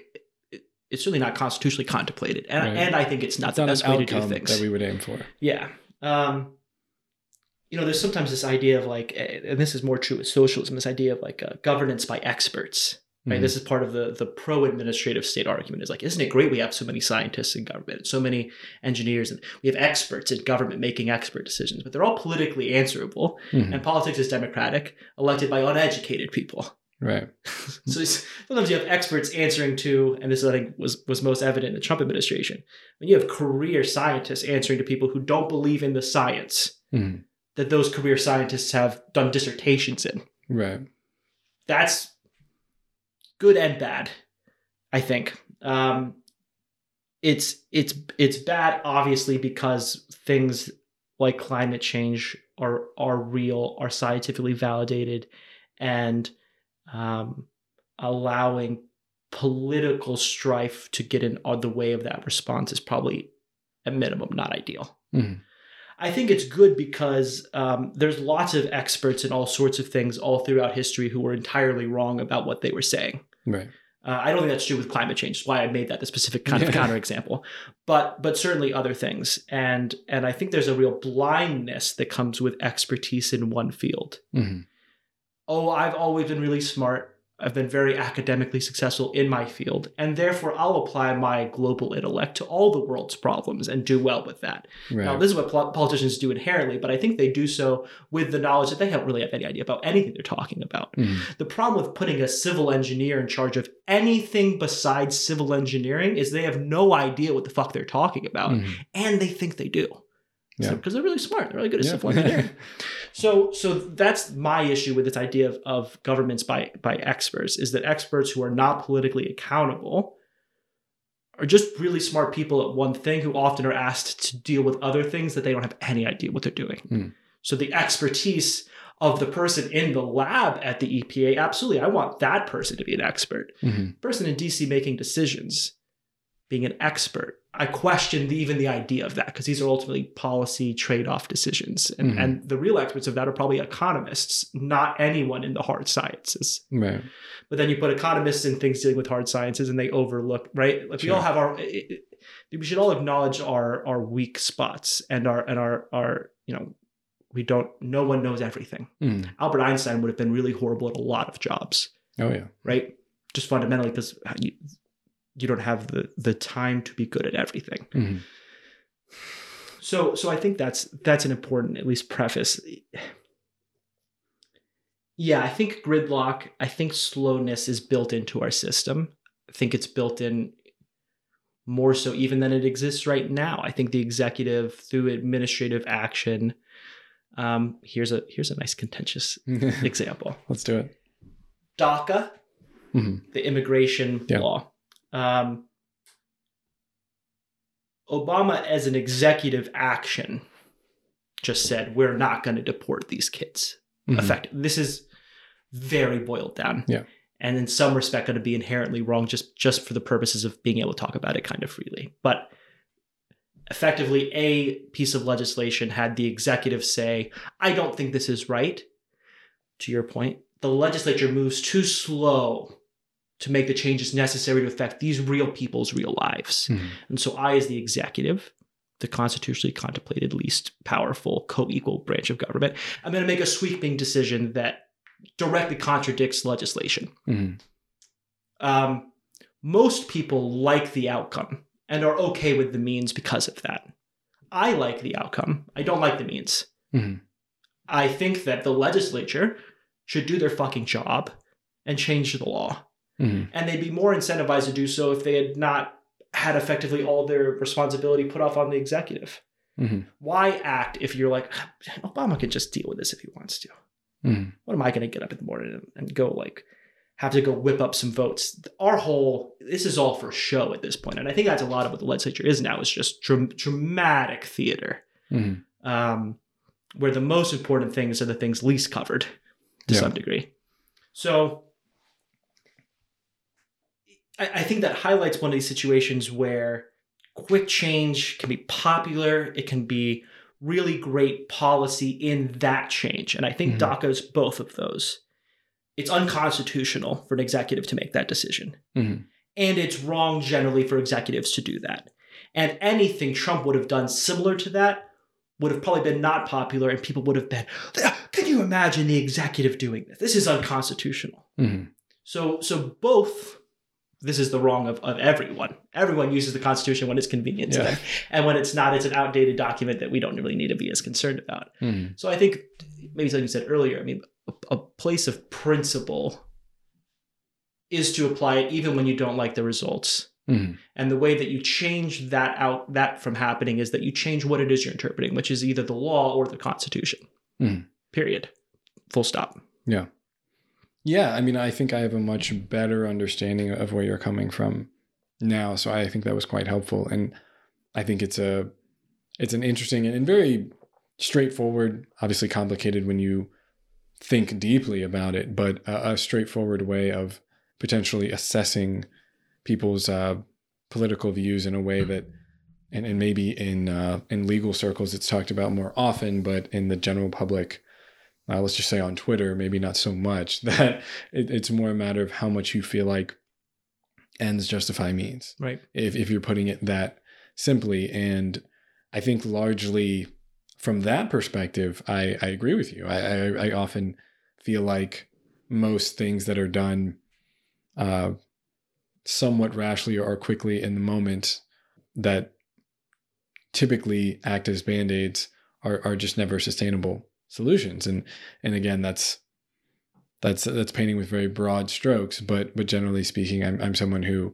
it's certainly not constitutionally contemplated. And, and I think it's not the best way to do things that we would aim for. Yeah. You know, there's sometimes this idea of like, and this is more true with socialism, this idea of like governance by experts, right? This is part of the pro-administrative state argument is like, isn't it great we have so many scientists in government and so many engineers and we have experts in government making expert decisions, but they're all politically answerable and politics is democratic, elected by uneducated people. Right. So sometimes you have experts answering to, and this I think was most evident in the Trump administration, when you have career scientists answering to people who don't believe in the science that those career scientists have done dissertations in. Right. That's good and bad, I think. It's bad, obviously, because things like climate change are real, are scientifically validated, and allowing political strife to get in the way of that response is probably at minimum not ideal. I think it's good because there's lots of experts in all sorts of things all throughout history who were entirely wrong about what they were saying. Right. I don't think that's true with climate change. That's why I made that the specific kind of counterexample, but certainly other things. And I think there's a real blindness that comes with expertise in one field. Oh, I've always been really smart. I've been very academically successful in my field. And therefore, I'll apply my global intellect to all the world's problems and do well with that. Right. Now, this is what politicians do inherently, but I think they do so with the knowledge that they don't really have any idea about anything they're talking about. The problem with putting a civil engineer in charge of anything besides civil engineering is they have no idea what the fuck they're talking about. And they think they do. Because they're really smart. They're really good at civil engineering. So that's my issue with this idea of governments by experts, is that experts who are not politically accountable are just really smart people at one thing who often are asked to deal with other things that they don't have any idea what they're doing. So the expertise of the person in the lab at the EPA, absolutely, I want that person to be an expert. The person in DC making decisions, being an expert, I questioned even the idea of that, because these are ultimately policy trade-off decisions. And, and the real experts of that are probably economists, not anyone in the hard sciences. Right. But then you put economists in things dealing with hard sciences and they overlook, right? Like we all have we should all acknowledge our weak spots and our you know, no one knows everything. Albert Einstein would have been really horrible at a lot of jobs. Right? Just fundamentally, because you don't have the time to be good at everything. So I think that's an important, at least, preface. Yeah, I think gridlock, I think slowness is built into our system. I think it's built in more so even than it exists right now. I think the executive, through administrative action, here's a nice contentious example. Let's do it. DACA, the immigration law. Obama, as an executive action, just said, we're not going to deport these kids. This is very boiled down. And in some respect going to be inherently wrong just for the purposes of being able to talk about it kind of freely. But effectively, a piece of legislation had the executive say, I don't think this is right. To your point, the legislature moves too slow to make the changes necessary to affect these real people's real lives. And so I, as the executive, the constitutionally contemplated least powerful co-equal branch of government, I'm going to make a sweeping decision that directly contradicts legislation. Most people like the outcome and are okay with the means because of that. I like the outcome. I don't like the means. I think that the legislature should do their fucking job and change the law. And they'd be more incentivized to do so if they had not had effectively all their responsibility put off on the executive. Why act if you're like, Obama can just deal with this if he wants to? What am I going to get up in the morning and go like have to go whip up some votes. This is all for show at this point. And I think that's a lot of what the legislature is now. It's just dramatic theater, mm-hmm. Where the most important things are the things least covered to some degree. So I think that highlights one of these situations where quick change can be popular. It can be really great policy in that change. And I think mm-hmm. DACA's both of those. It's unconstitutional for an executive to make that decision. Mm-hmm. And it's wrong generally for executives to do that. And anything Trump would have done similar to that would have probably been not popular, and people would have been, can you imagine the executive doing this? This is unconstitutional. Mm-hmm. So both, this is the wrong of everyone. Everyone uses the Constitution when it's convenient to them. And when it's not, it's an outdated document that we don't really need to be as concerned about. Mm-hmm. So I think maybe something you said earlier, I mean, a place of principle is to apply it even when you don't like the results. Mm-hmm. And the way that you change that from happening is that you change what it is you're interpreting, which is either the law or the Constitution. Mm-hmm. Period. Full stop. Yeah. Yeah. I mean, I think I have a much better understanding of where you're coming from now. So I think that was quite helpful. And I think it's an interesting and very straightforward, obviously complicated when you think deeply about it, but a straightforward way of potentially assessing people's political views in a way that, and maybe in legal circles, it's talked about more often, but in the general public, let's just say on Twitter, maybe not so much, that it's more a matter of how much you feel like ends justify means. Right. If you're putting it that simply. And I think largely from that perspective, I agree with you. I often feel like most things that are done somewhat rashly or quickly in the moment that typically act as band-aids are just never sustainable solutions. And again, that's painting with very broad strokes, but generally speaking, I'm someone who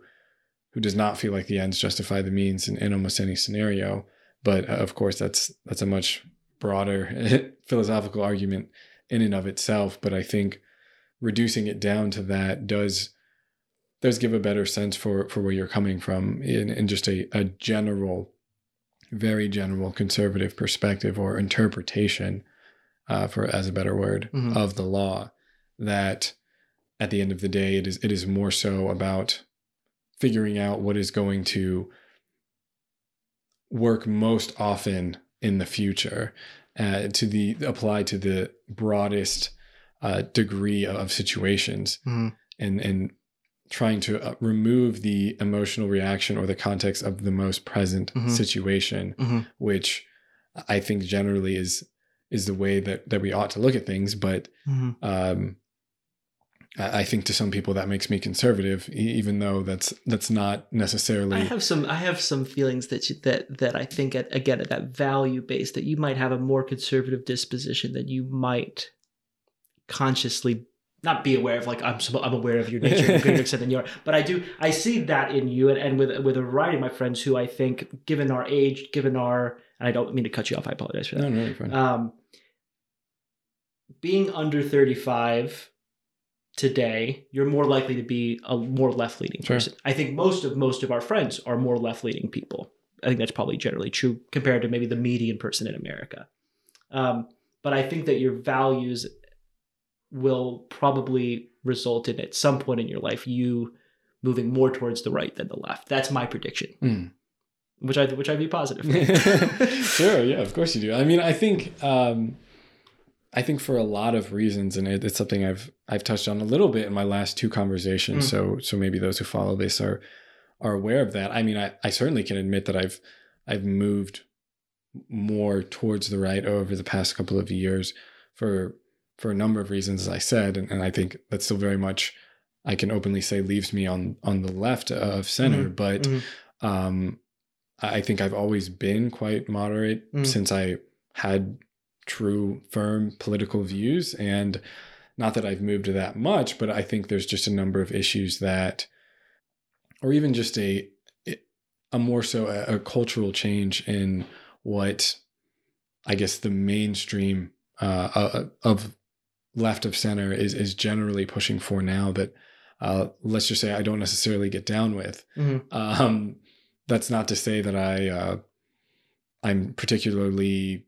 does not feel like the ends justify the means in almost any scenario. But of course, that's a much broader philosophical argument in and of itself. But I think reducing it down to that does give a better sense for where you're coming from in just a general, very general conservative perspective or interpretation, for as a better word, mm-hmm. of the law, that at the end of the day, it is more so about figuring out what is going to work most often in the future, applied to the broadest degree of situations, mm-hmm. and trying to remove the emotional reaction or the context of the most present mm-hmm. situation, mm-hmm. which I think generally is the way that we ought to look at things. But mm-hmm. I think to some people that makes me conservative, even though that's not necessarily. I have some feelings that I think at that value base that you might have a more conservative disposition than you might consciously not be aware of, like I'm aware of your nature to a greater extent than you are, but I see that in you and with a variety of my friends who I think, given our age, and I don't mean to cut you off, I apologize for that. No, you're fine. Being under 35 today, you're more likely to be a more left-leaning person. I think most of our friends are more left-leaning people. I think that's probably generally true compared to maybe the median person in America. But I think that your values will probably result in, at some point in your life, you moving more towards the right than the left. That's my prediction, which I view positive. Sure, yeah, of course you do. I mean, I think for a lot of reasons, and it's something I've touched on a little bit in my last two conversations. So maybe those who follow this are aware of that. I mean, I certainly can admit that I've moved more towards the right over the past couple of years for a number of reasons, as I said, and I think that still very much, I can openly say, leaves me on the left of center, mm-hmm. but mm-hmm. I think I've always been quite moderate since I had true, firm political views, and not that I've moved that much, but I think there's just a number of issues that, or even just a more so a cultural change in what, I guess, the mainstream of left of center is generally pushing for now, that let's just say I don't necessarily get down with. Mm-hmm. That's not to say that I'm particularly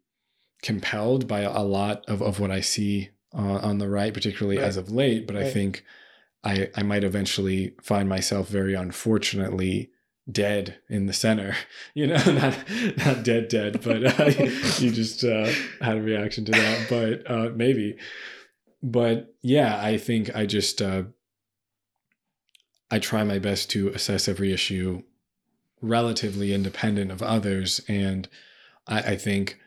compelled by a lot of what I see on the right, particularly as of late. But I think I might eventually find myself, very unfortunately, dead in the center, you know, not dead, but you just had a reaction to that, but maybe. But yeah, I think I just, I try my best to assess every issue relatively independent of others. And I think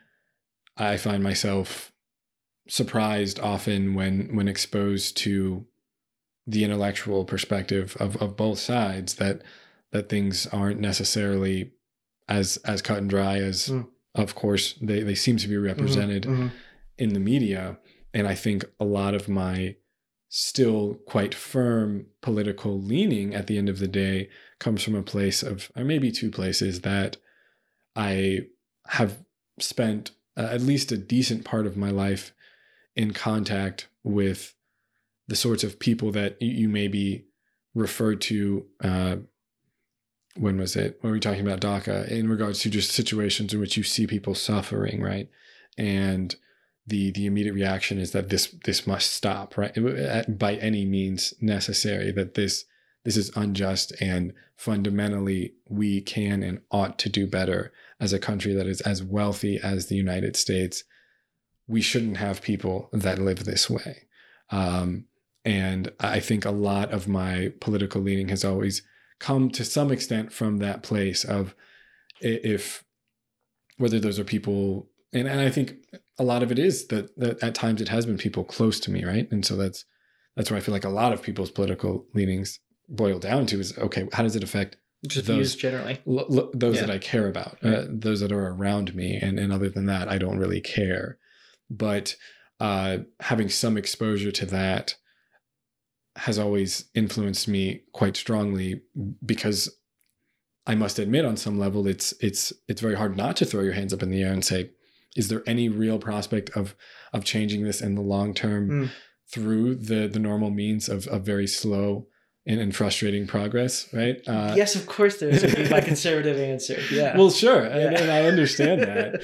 I find myself surprised often when exposed to the intellectual perspective of both sides, that things aren't necessarily as cut and dry as, of course, they seem to be represented mm-hmm. in the media. And I think a lot of my still quite firm political leaning at the end of the day comes from a place of, or maybe two places, that I have spent at least a decent part of my life in contact with the sorts of people that you may be referred to, when was it? When we were talking about DACA, in regards to just situations in which you see people suffering, right? And the immediate reaction is that this must stop, right? By any means necessary, that this is unjust, and fundamentally we can and ought to do better as a country that is as wealthy as the United States. We shouldn't have people that live this way. And I think a lot of my political leaning has always come to some extent from that place of, if whether those are people, and I think a lot of it is that at times it has been people close to me, right? And so that's where I feel like a lot of people's political leanings boil down to is, okay, how does it affect just those generally, those that I care about, those that are around me, and other than that, I don't really care. But having some exposure to that has always influenced me quite strongly, because I must admit, on some level, it's very hard not to throw your hands up in the air and say, is there any real prospect of changing this in the long term through the normal means of very slow and frustrating progress, right? Yes, of course there is, my conservative answer. Yeah. Well, sure. Yeah. And I understand that.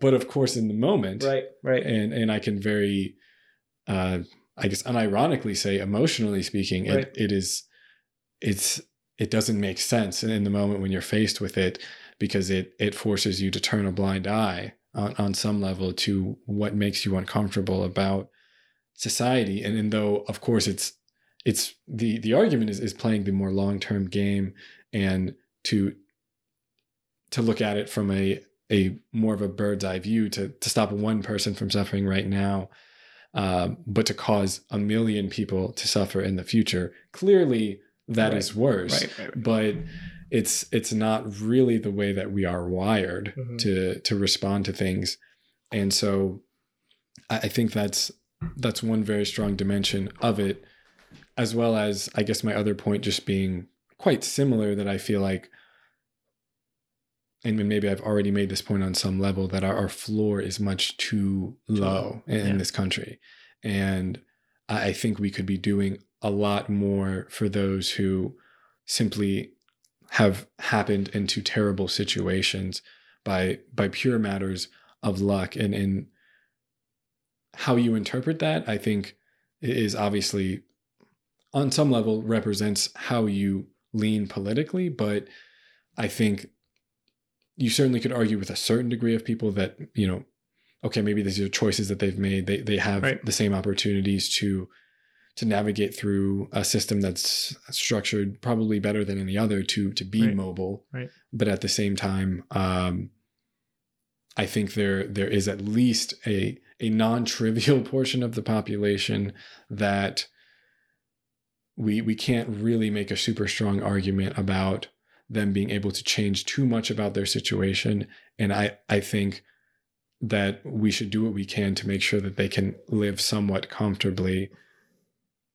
But of course, in the moment. Right. And I can very... I guess unironically say, emotionally speaking, it doesn't make sense in the moment when you're faced with it, because it forces you to turn a blind eye on some level to what makes you uncomfortable about society. And though, of course, it's the argument is playing the more long-term game, and to look at it from a more of a bird's eye view, to stop one person from suffering right now, but to cause 1 million people to suffer in the future, clearly that is worse. Right. But it's not really the way that we are wired to respond to things. And so I think that's one very strong dimension of it, as well as, I guess, my other point just being quite similar, that I feel like, and maybe I've already made this point on some level, that our floor is much too low in this country. And I think we could be doing a lot more for those who simply have happened into terrible situations by pure matters of luck. And in how you interpret that, I think, is obviously, on some level, represents how you lean politically. But I think... you certainly could argue with a certain degree of people that, you know, okay, maybe these are choices that they've made. They have the same opportunities to navigate through a system that's structured probably better than any other to be mobile. Right. But at the same time, I think there is at least a non-trivial portion of the population that we can't really make a super strong argument about them being able to change too much about their situation. And I think that we should do what we can to make sure that they can live somewhat comfortably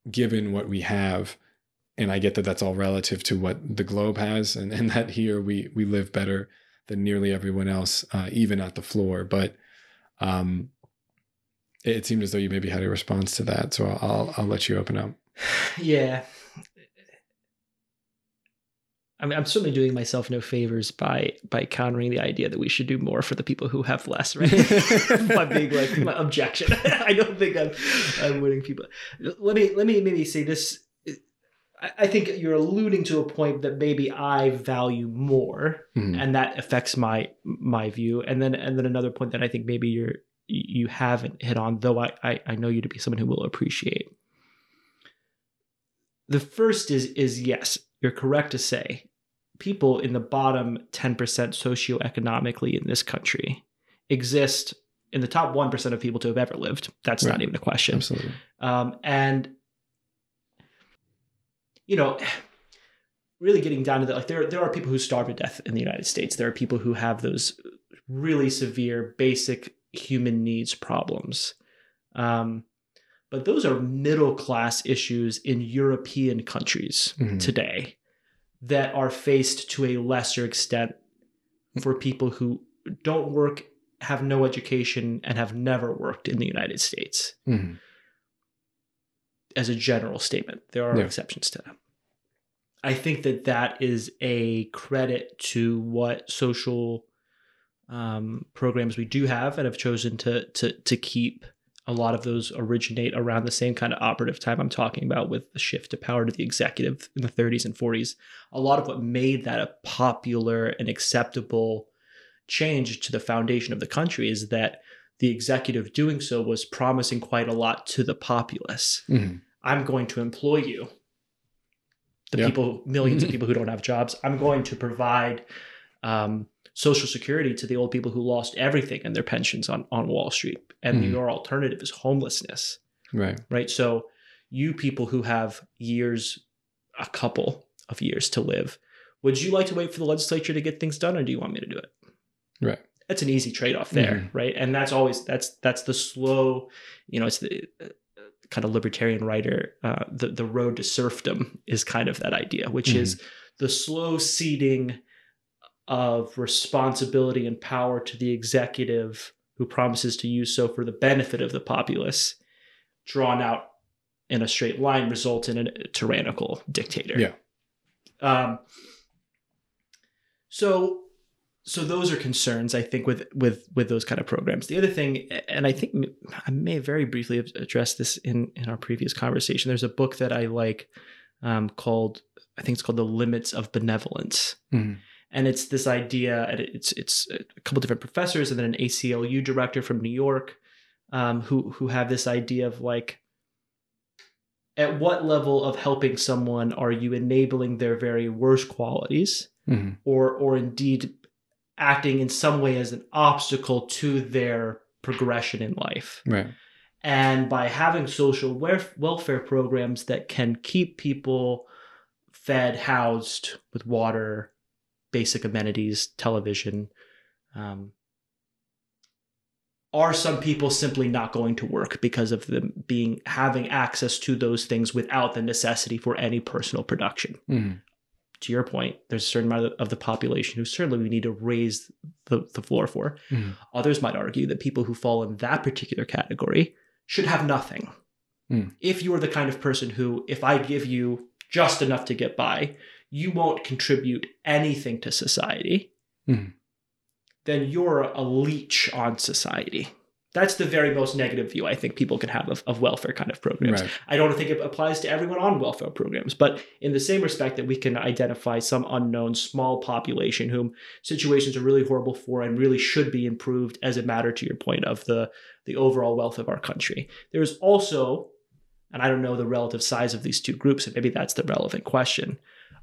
given what we have. And I get that that's all relative to what the globe has, and that here we live better than nearly everyone else, even at the floor. But it seemed as though you maybe had a response to that. So I'll let you open up. Yeah. I mean, I'm certainly doing myself no favors by countering the idea that we should do more for the people who have less, right? My big, like, my objection. I don't think I'm winning people. Let me maybe say this. I think you're alluding to a point that maybe I value more, and that affects my view. And then another point that I think maybe you haven't hit on, though I know you to be someone who will appreciate. The first is yes, you're correct to say people in the bottom 10% socioeconomically in this country exist in the top 1% of people to have ever lived. That's right. Not even a question. Absolutely. And you know, really getting down to that, like there are people who starve to death in the United States. There are people who have those really severe basic human needs problems. But those are middle class issues in European countries today that are faced to a lesser extent for people who don't work, have no education, and have never worked in the United States. Mm-hmm. As a general statement, there are exceptions to that. I think that is a credit to what social programs we do have and have chosen to keep. A lot of those originate around the same kind of operative time I'm talking about with the shift of power to the executive in the 30s and 40s. A lot of what made that a popular and acceptable change to the foundation of the country is that the executive doing so was promising quite a lot to the populace. Mm-hmm. I'm going to employ you. The people, millions of people who don't have jobs. I'm going to provide Social Security to the old people who lost everything and their pensions on Wall Street. And your alternative is homelessness. Right. So you people who have a couple of years to live, would you like to wait for the legislature to get things done, or do you want me to do it? Right. That's an easy trade-off there, right? And that's the slow, it's the kind of libertarian writer, the road to serfdom is kind of that idea, which is the slow seeding of responsibility and power to the executive who promises to use so for the benefit of the populace, drawn out in a straight line, results in a tyrannical dictator. So those are concerns, I think, with those kind of programs. The other thing, and I think I may very briefly have addressed this in our previous conversation. There's a book that I like called The Limits of Benevolence. And it's this idea, and it's a couple different professors and then an ACLU director from New York who have this idea of, like, at what level of helping someone are you enabling their very worst qualities or indeed acting in some way as an obstacle to their progression in life. Right. And by having social welfare programs that can keep people fed, housed with water, basic amenities, television, are some people simply not going to work because of them having access to those things without the necessity for any personal production. To your point, there's a certain amount of the population who certainly we need to raise the floor for. Others might argue that people who fall in that particular category should have nothing. If you're the kind of person who, if I give you just enough to get by, you won't contribute anything to society, then you're a leech on society. That's the very most negative view I think people can have of welfare kind of programs. Right. I don't think it applies to everyone on welfare programs, but in the same respect that we can identify some unknown small population whom situations are really horrible for and really should be improved as a matter, to your point, of the overall wealth of our country. There is also, and I don't know the relative size of these two groups, and maybe that's the relevant question,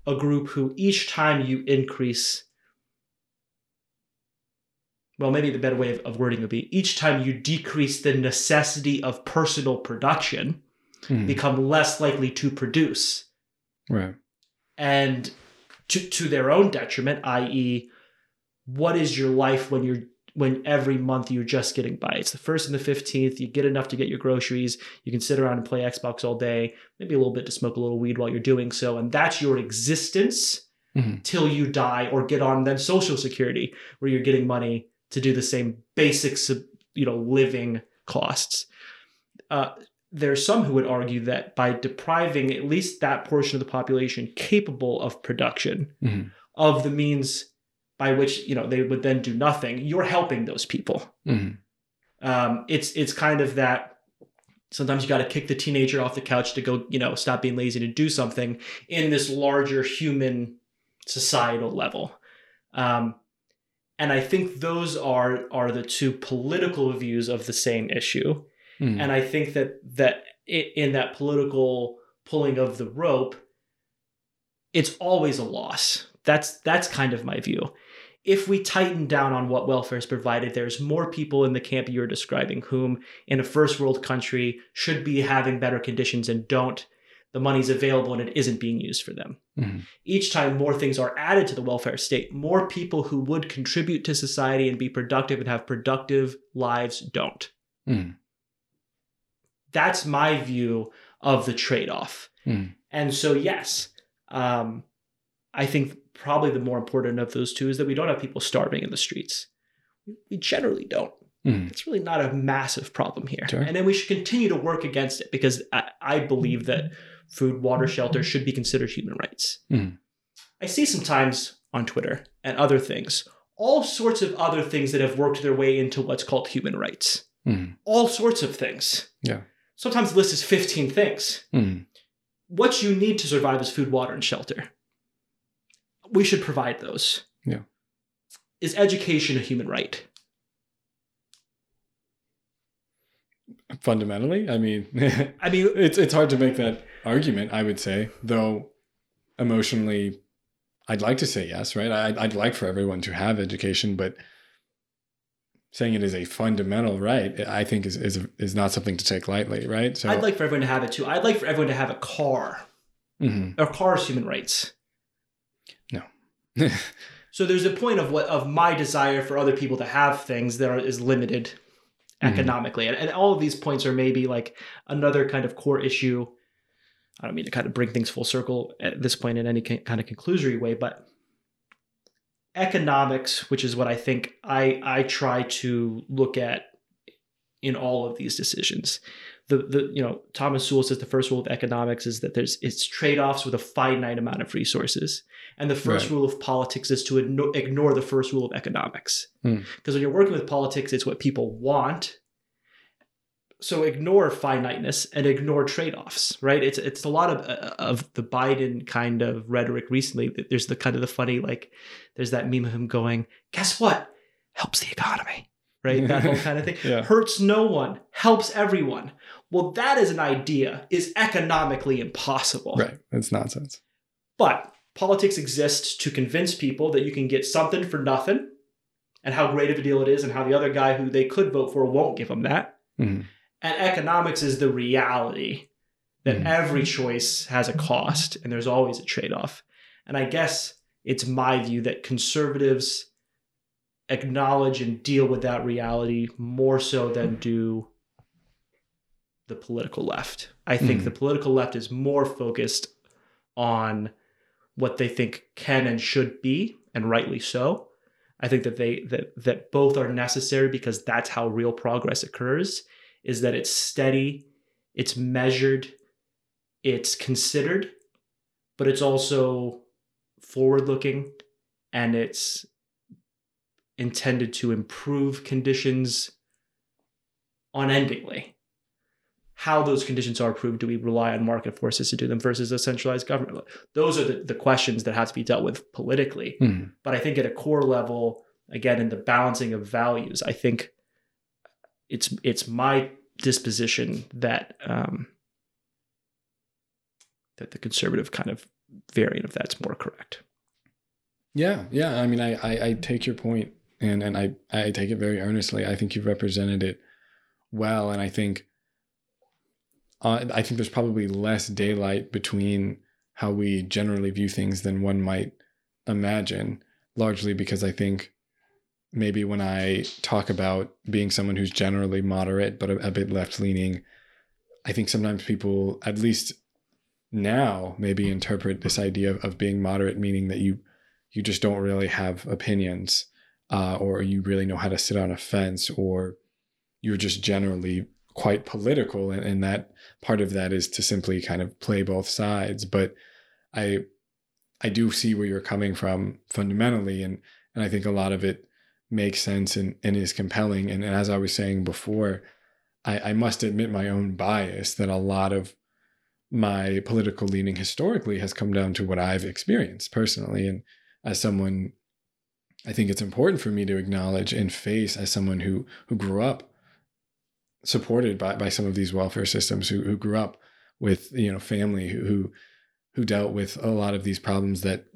a group who each time you increase... Well, maybe the better way of wording would be each time you decrease the necessity of personal production, become less likely to produce. Right. And to their own detriment, i.e., what is your life when every month you're just getting by? It's the 1st and the 15th. You get enough to get your groceries. You can sit around and play Xbox all day, maybe a little bit to smoke a little weed while you're doing so. And that's your existence till you die or get on then Social Security, where you're getting money to do the same basic, living costs. there's some who would argue that by depriving at least that portion of the population capable of production mm-hmm. of the means by which, you know, they would then do nothing, you're helping those people. Mm-hmm. It's kind of that sometimes you got to kick the teenager off the couch to go, you know, stop being lazy to do something in this larger human societal level. And I think those are the two political views of the same issue. Mm. And I think that it, in that political pulling of the rope, it's always a loss. That's kind of my view. If we tighten down on what welfare is provided, there's more people in the camp you're describing whom in a first world country should be having better conditions and don't. The money's available and it isn't being used for them. Mm-hmm. Each time more things are added to the welfare state, more people who would contribute to society and be productive and have productive lives don't. Mm. That's my view of the trade-off. Mm. And so, yes, I think probably the more important of those two is that we don't have people starving in the streets. We generally don't. Mm. It's really not a massive problem here. Sure. And then we should continue to work against it because I believe that food, water, shelter should be considered human rights. Mm. I see sometimes on Twitter and other things, all sorts of other things that have worked their way into what's called human rights. Mm. All sorts of things. Yeah. Sometimes the list is 15 things. Mm. What you need to survive is food, water, and shelter. We should provide those. Yeah. Is education a human right? Fundamentally, I mean, it's hard to make that argument, I would say, though emotionally, I'd like to say yes, right? I'd like for everyone to have education, but saying it is a fundamental right, I think is not something to take lightly, right? So I'd like for everyone to have it too. I'd like for everyone to have a car. Mm-hmm. A car is human rights. No. So there's a point of my desire for other people to have things that is limited economically. Mm-hmm. And all of these points are maybe like another kind of core issue. I don't mean to kind of bring things full circle at this point in any kind of conclusory way, but economics, which is what I think I try to look at in all of these decisions. The you know, Thomas Sowell says the first rule of economics is that it's trade-offs with a finite amount of resources. And the first right. rule of politics is to ignore the first rule of economics. Because when you're working with politics, it's what people want. So ignore finiteness and ignore trade-offs, right? It's a lot of the Biden kind of rhetoric recently. There's the kind of the funny, like, there's that meme of him going, guess what? Helps the economy, right? That whole kind of thing. Yeah. Hurts no one, helps everyone. Well, that is an idea, is economically impossible. Right, it's nonsense. But politics exists to convince people that you can get something for nothing and how great of a deal it is and how the other guy who they could vote for won't give them that. Mm-hmm. And economics is the reality that mm-hmm. every choice has a cost and there's always a trade-off. And I guess it's my view that conservatives acknowledge and deal with that reality more so than do the political left. I think mm-hmm. the political left is more focused on what they think can and should be, and rightly so. I think that that both are necessary because that's how real progress occurs, is that it's steady, it's measured, it's considered, but it's also forward-looking and it's intended to improve conditions unendingly. How those conditions are approved, do we rely on market forces to do them versus a centralized government? Those are the questions that have to be dealt with politically. Mm. But I think at a core level, again, in the balancing of values, I think it's my disposition that that the conservative kind of variant of that's more correct. Yeah. I mean, I take your point and I take it very earnestly. I think you've represented it well, and I think there's probably less daylight between how we generally view things than one might imagine, largely because I think maybe when I talk about being someone who's generally moderate but a bit left-leaning, I think sometimes people, at least now, maybe interpret this idea of being moderate, meaning that you just don't really have opinions or you really know how to sit on a fence or you're just generally quite political, and that part of that is to simply kind of play both sides. But I do see where you're coming from fundamentally, and I think a lot of it makes sense and is compelling. And as I was saying before, I must admit my own bias that a lot of my political leaning historically has come down to what I've experienced personally. And as someone, I think it's important for me to acknowledge and face as someone who grew up supported by some of these welfare systems, who grew up with, you know, family who dealt with a lot of these problems that,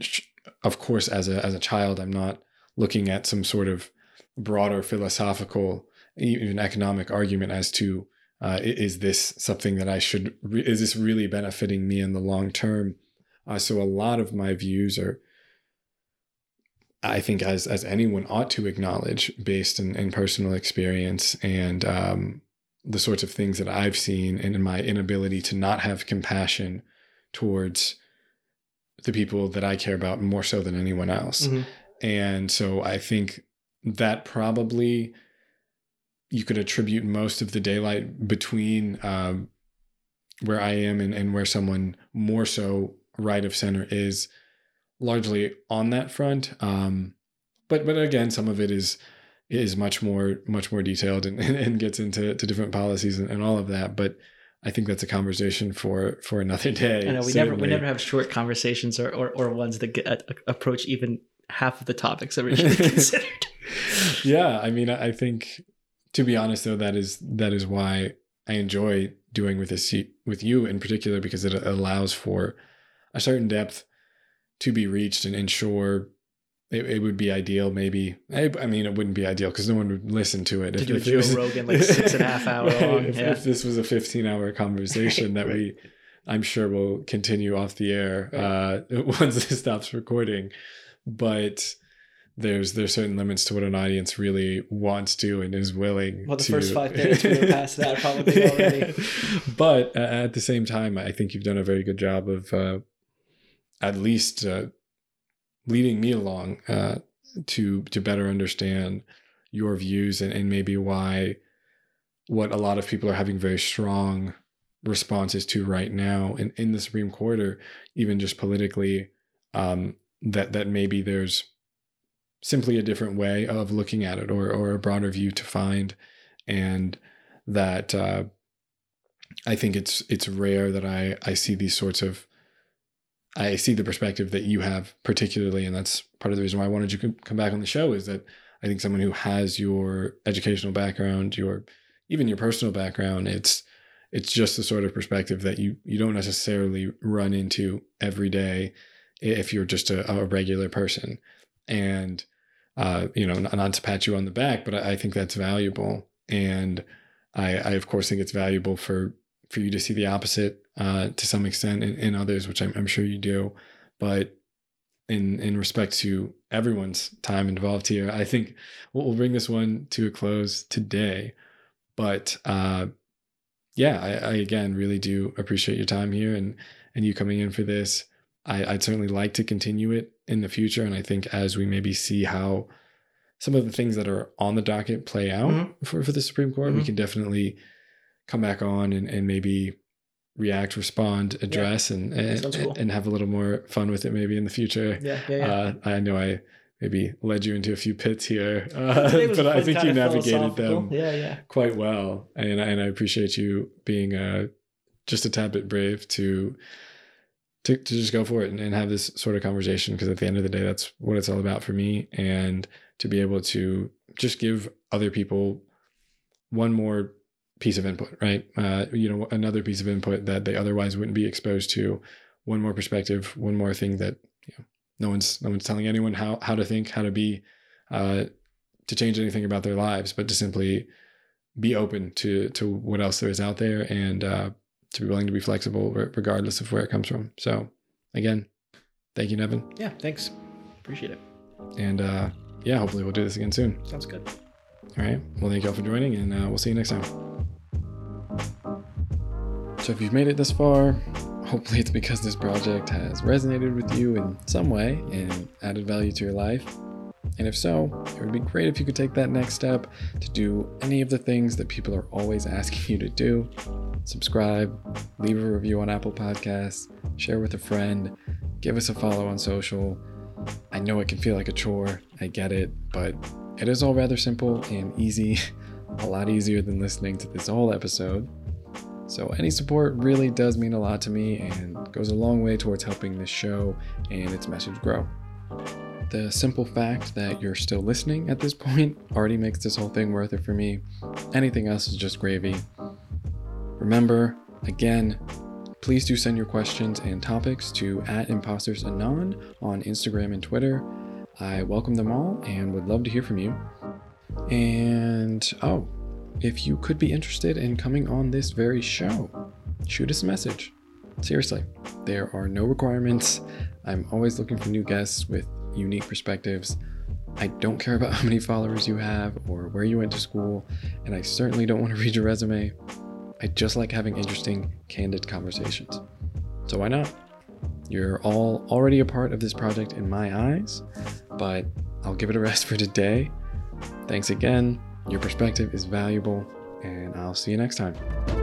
of course, as a child, I'm not looking at some sort of broader philosophical, even economic argument as to is this something that I should, is this really benefiting me in the long term? So a lot of my views are, I think, as anyone ought to acknowledge, based in personal experience and the sorts of things that I've seen, and in my inability to not have compassion towards the people that I care about more so than anyone else. Mm-hmm. And so I think that probably you could attribute most of the daylight between where I am and where someone more so right of center is, largely on that front. But again, some of it is much more detailed and gets into different policies and all of that. But I think that's a conversation for another day. I know, we never have short conversations or ones that approach even half of the topics originally considered. Yeah. I mean, I think, to be honest though, that is why I enjoy doing with you in particular, because it allows for a certain depth to be reached and ensure it would be ideal. Maybe, I mean, it wouldn't be ideal because no one would listen to it. To do Joe Rogan, like 6.5 hour right, long. If this was a 15-hour conversation that we, I'm sure, will continue off the air once this stops recording. But there's certain limits to what an audience really wants to and is willing. Well, the first 5 minutes we were past that probably already. But at the same time, I think you've done a very good job of at least leading me along to better understand your views and maybe why what a lot of people are having very strong responses to right now and in the Supreme Court, or even just politically, that maybe there's simply a different way of looking at it or a broader view to find. And that I think it's rare that I see these sorts of, I see the perspective that you have particularly, and that's part of the reason why I wanted you to come back on the show, is that I think someone who has your educational background, even your personal background, it's just the sort of perspective that you don't necessarily run into every day if you're just a regular person. And, not to pat you on the back, but I think that's valuable. And I of course think it's valuable for you to see the opposite to some extent in others, which I'm sure you do. But in respect to everyone's time involved here, I think we'll bring this one to a close today. But I again really do appreciate your time here and you coming in for this. I'd certainly like to continue it in the future, and I think as we maybe see how some of the things that are on the docket play out mm-hmm. for the Supreme Court, mm-hmm. we can definitely come back on and maybe react, respond, address, yeah. and cool. And have a little more fun with it maybe in the future. Yeah. I know I maybe led you into a few pits here, but I think you navigated them quite well. And I appreciate you being just a tad bit brave to just go for it and have this sort of conversation, because at the end of the day, that's what it's all about for me. And to be able to just give other people one more piece of input, right? Another piece of input that they otherwise wouldn't be exposed to, one more perspective, one more thing that no one's telling anyone how to think, how to be, to change anything about their lives, but to simply be open to what else there is out there and to be willing to be flexible regardless of where it comes from. So again, thank you, Nevin. Yeah, thanks. Appreciate it. And hopefully we'll do this again soon. Sounds good. All right. Well, thank you all for joining, and we'll see you next time. So if you've made it this far, hopefully it's because this project has resonated with you in some way and added value to your life. And if so, it would be great if you could take that next step to do any of the things that people are always asking you to do. Subscribe, leave a review on Apple Podcasts, share with a friend, give us a follow on social. I know it can feel like a chore, I get it, but it is all rather simple and easy, a lot easier than listening to this whole episode. So any support really does mean a lot to me and goes a long way towards helping this show and its message grow. The simple fact that you're still listening at this point already makes this whole thing worth it for me. Anything else is just gravy. Remember, again, please do send your questions and topics to @ImpostorsAnon on Instagram and Twitter. I welcome them all and would love to hear from you. And if you could be interested in coming on this very show, shoot us a message. Seriously, there are no requirements. I'm always looking for new guests with unique perspectives. I don't care about how many followers you have or where you went to school, and I certainly don't want to read your resume. I just like having interesting, candid conversations. So why not? You're all already a part of this project in my eyes, but I'll give it a rest for today. Thanks again. Your perspective is valuable, and I'll see you next time.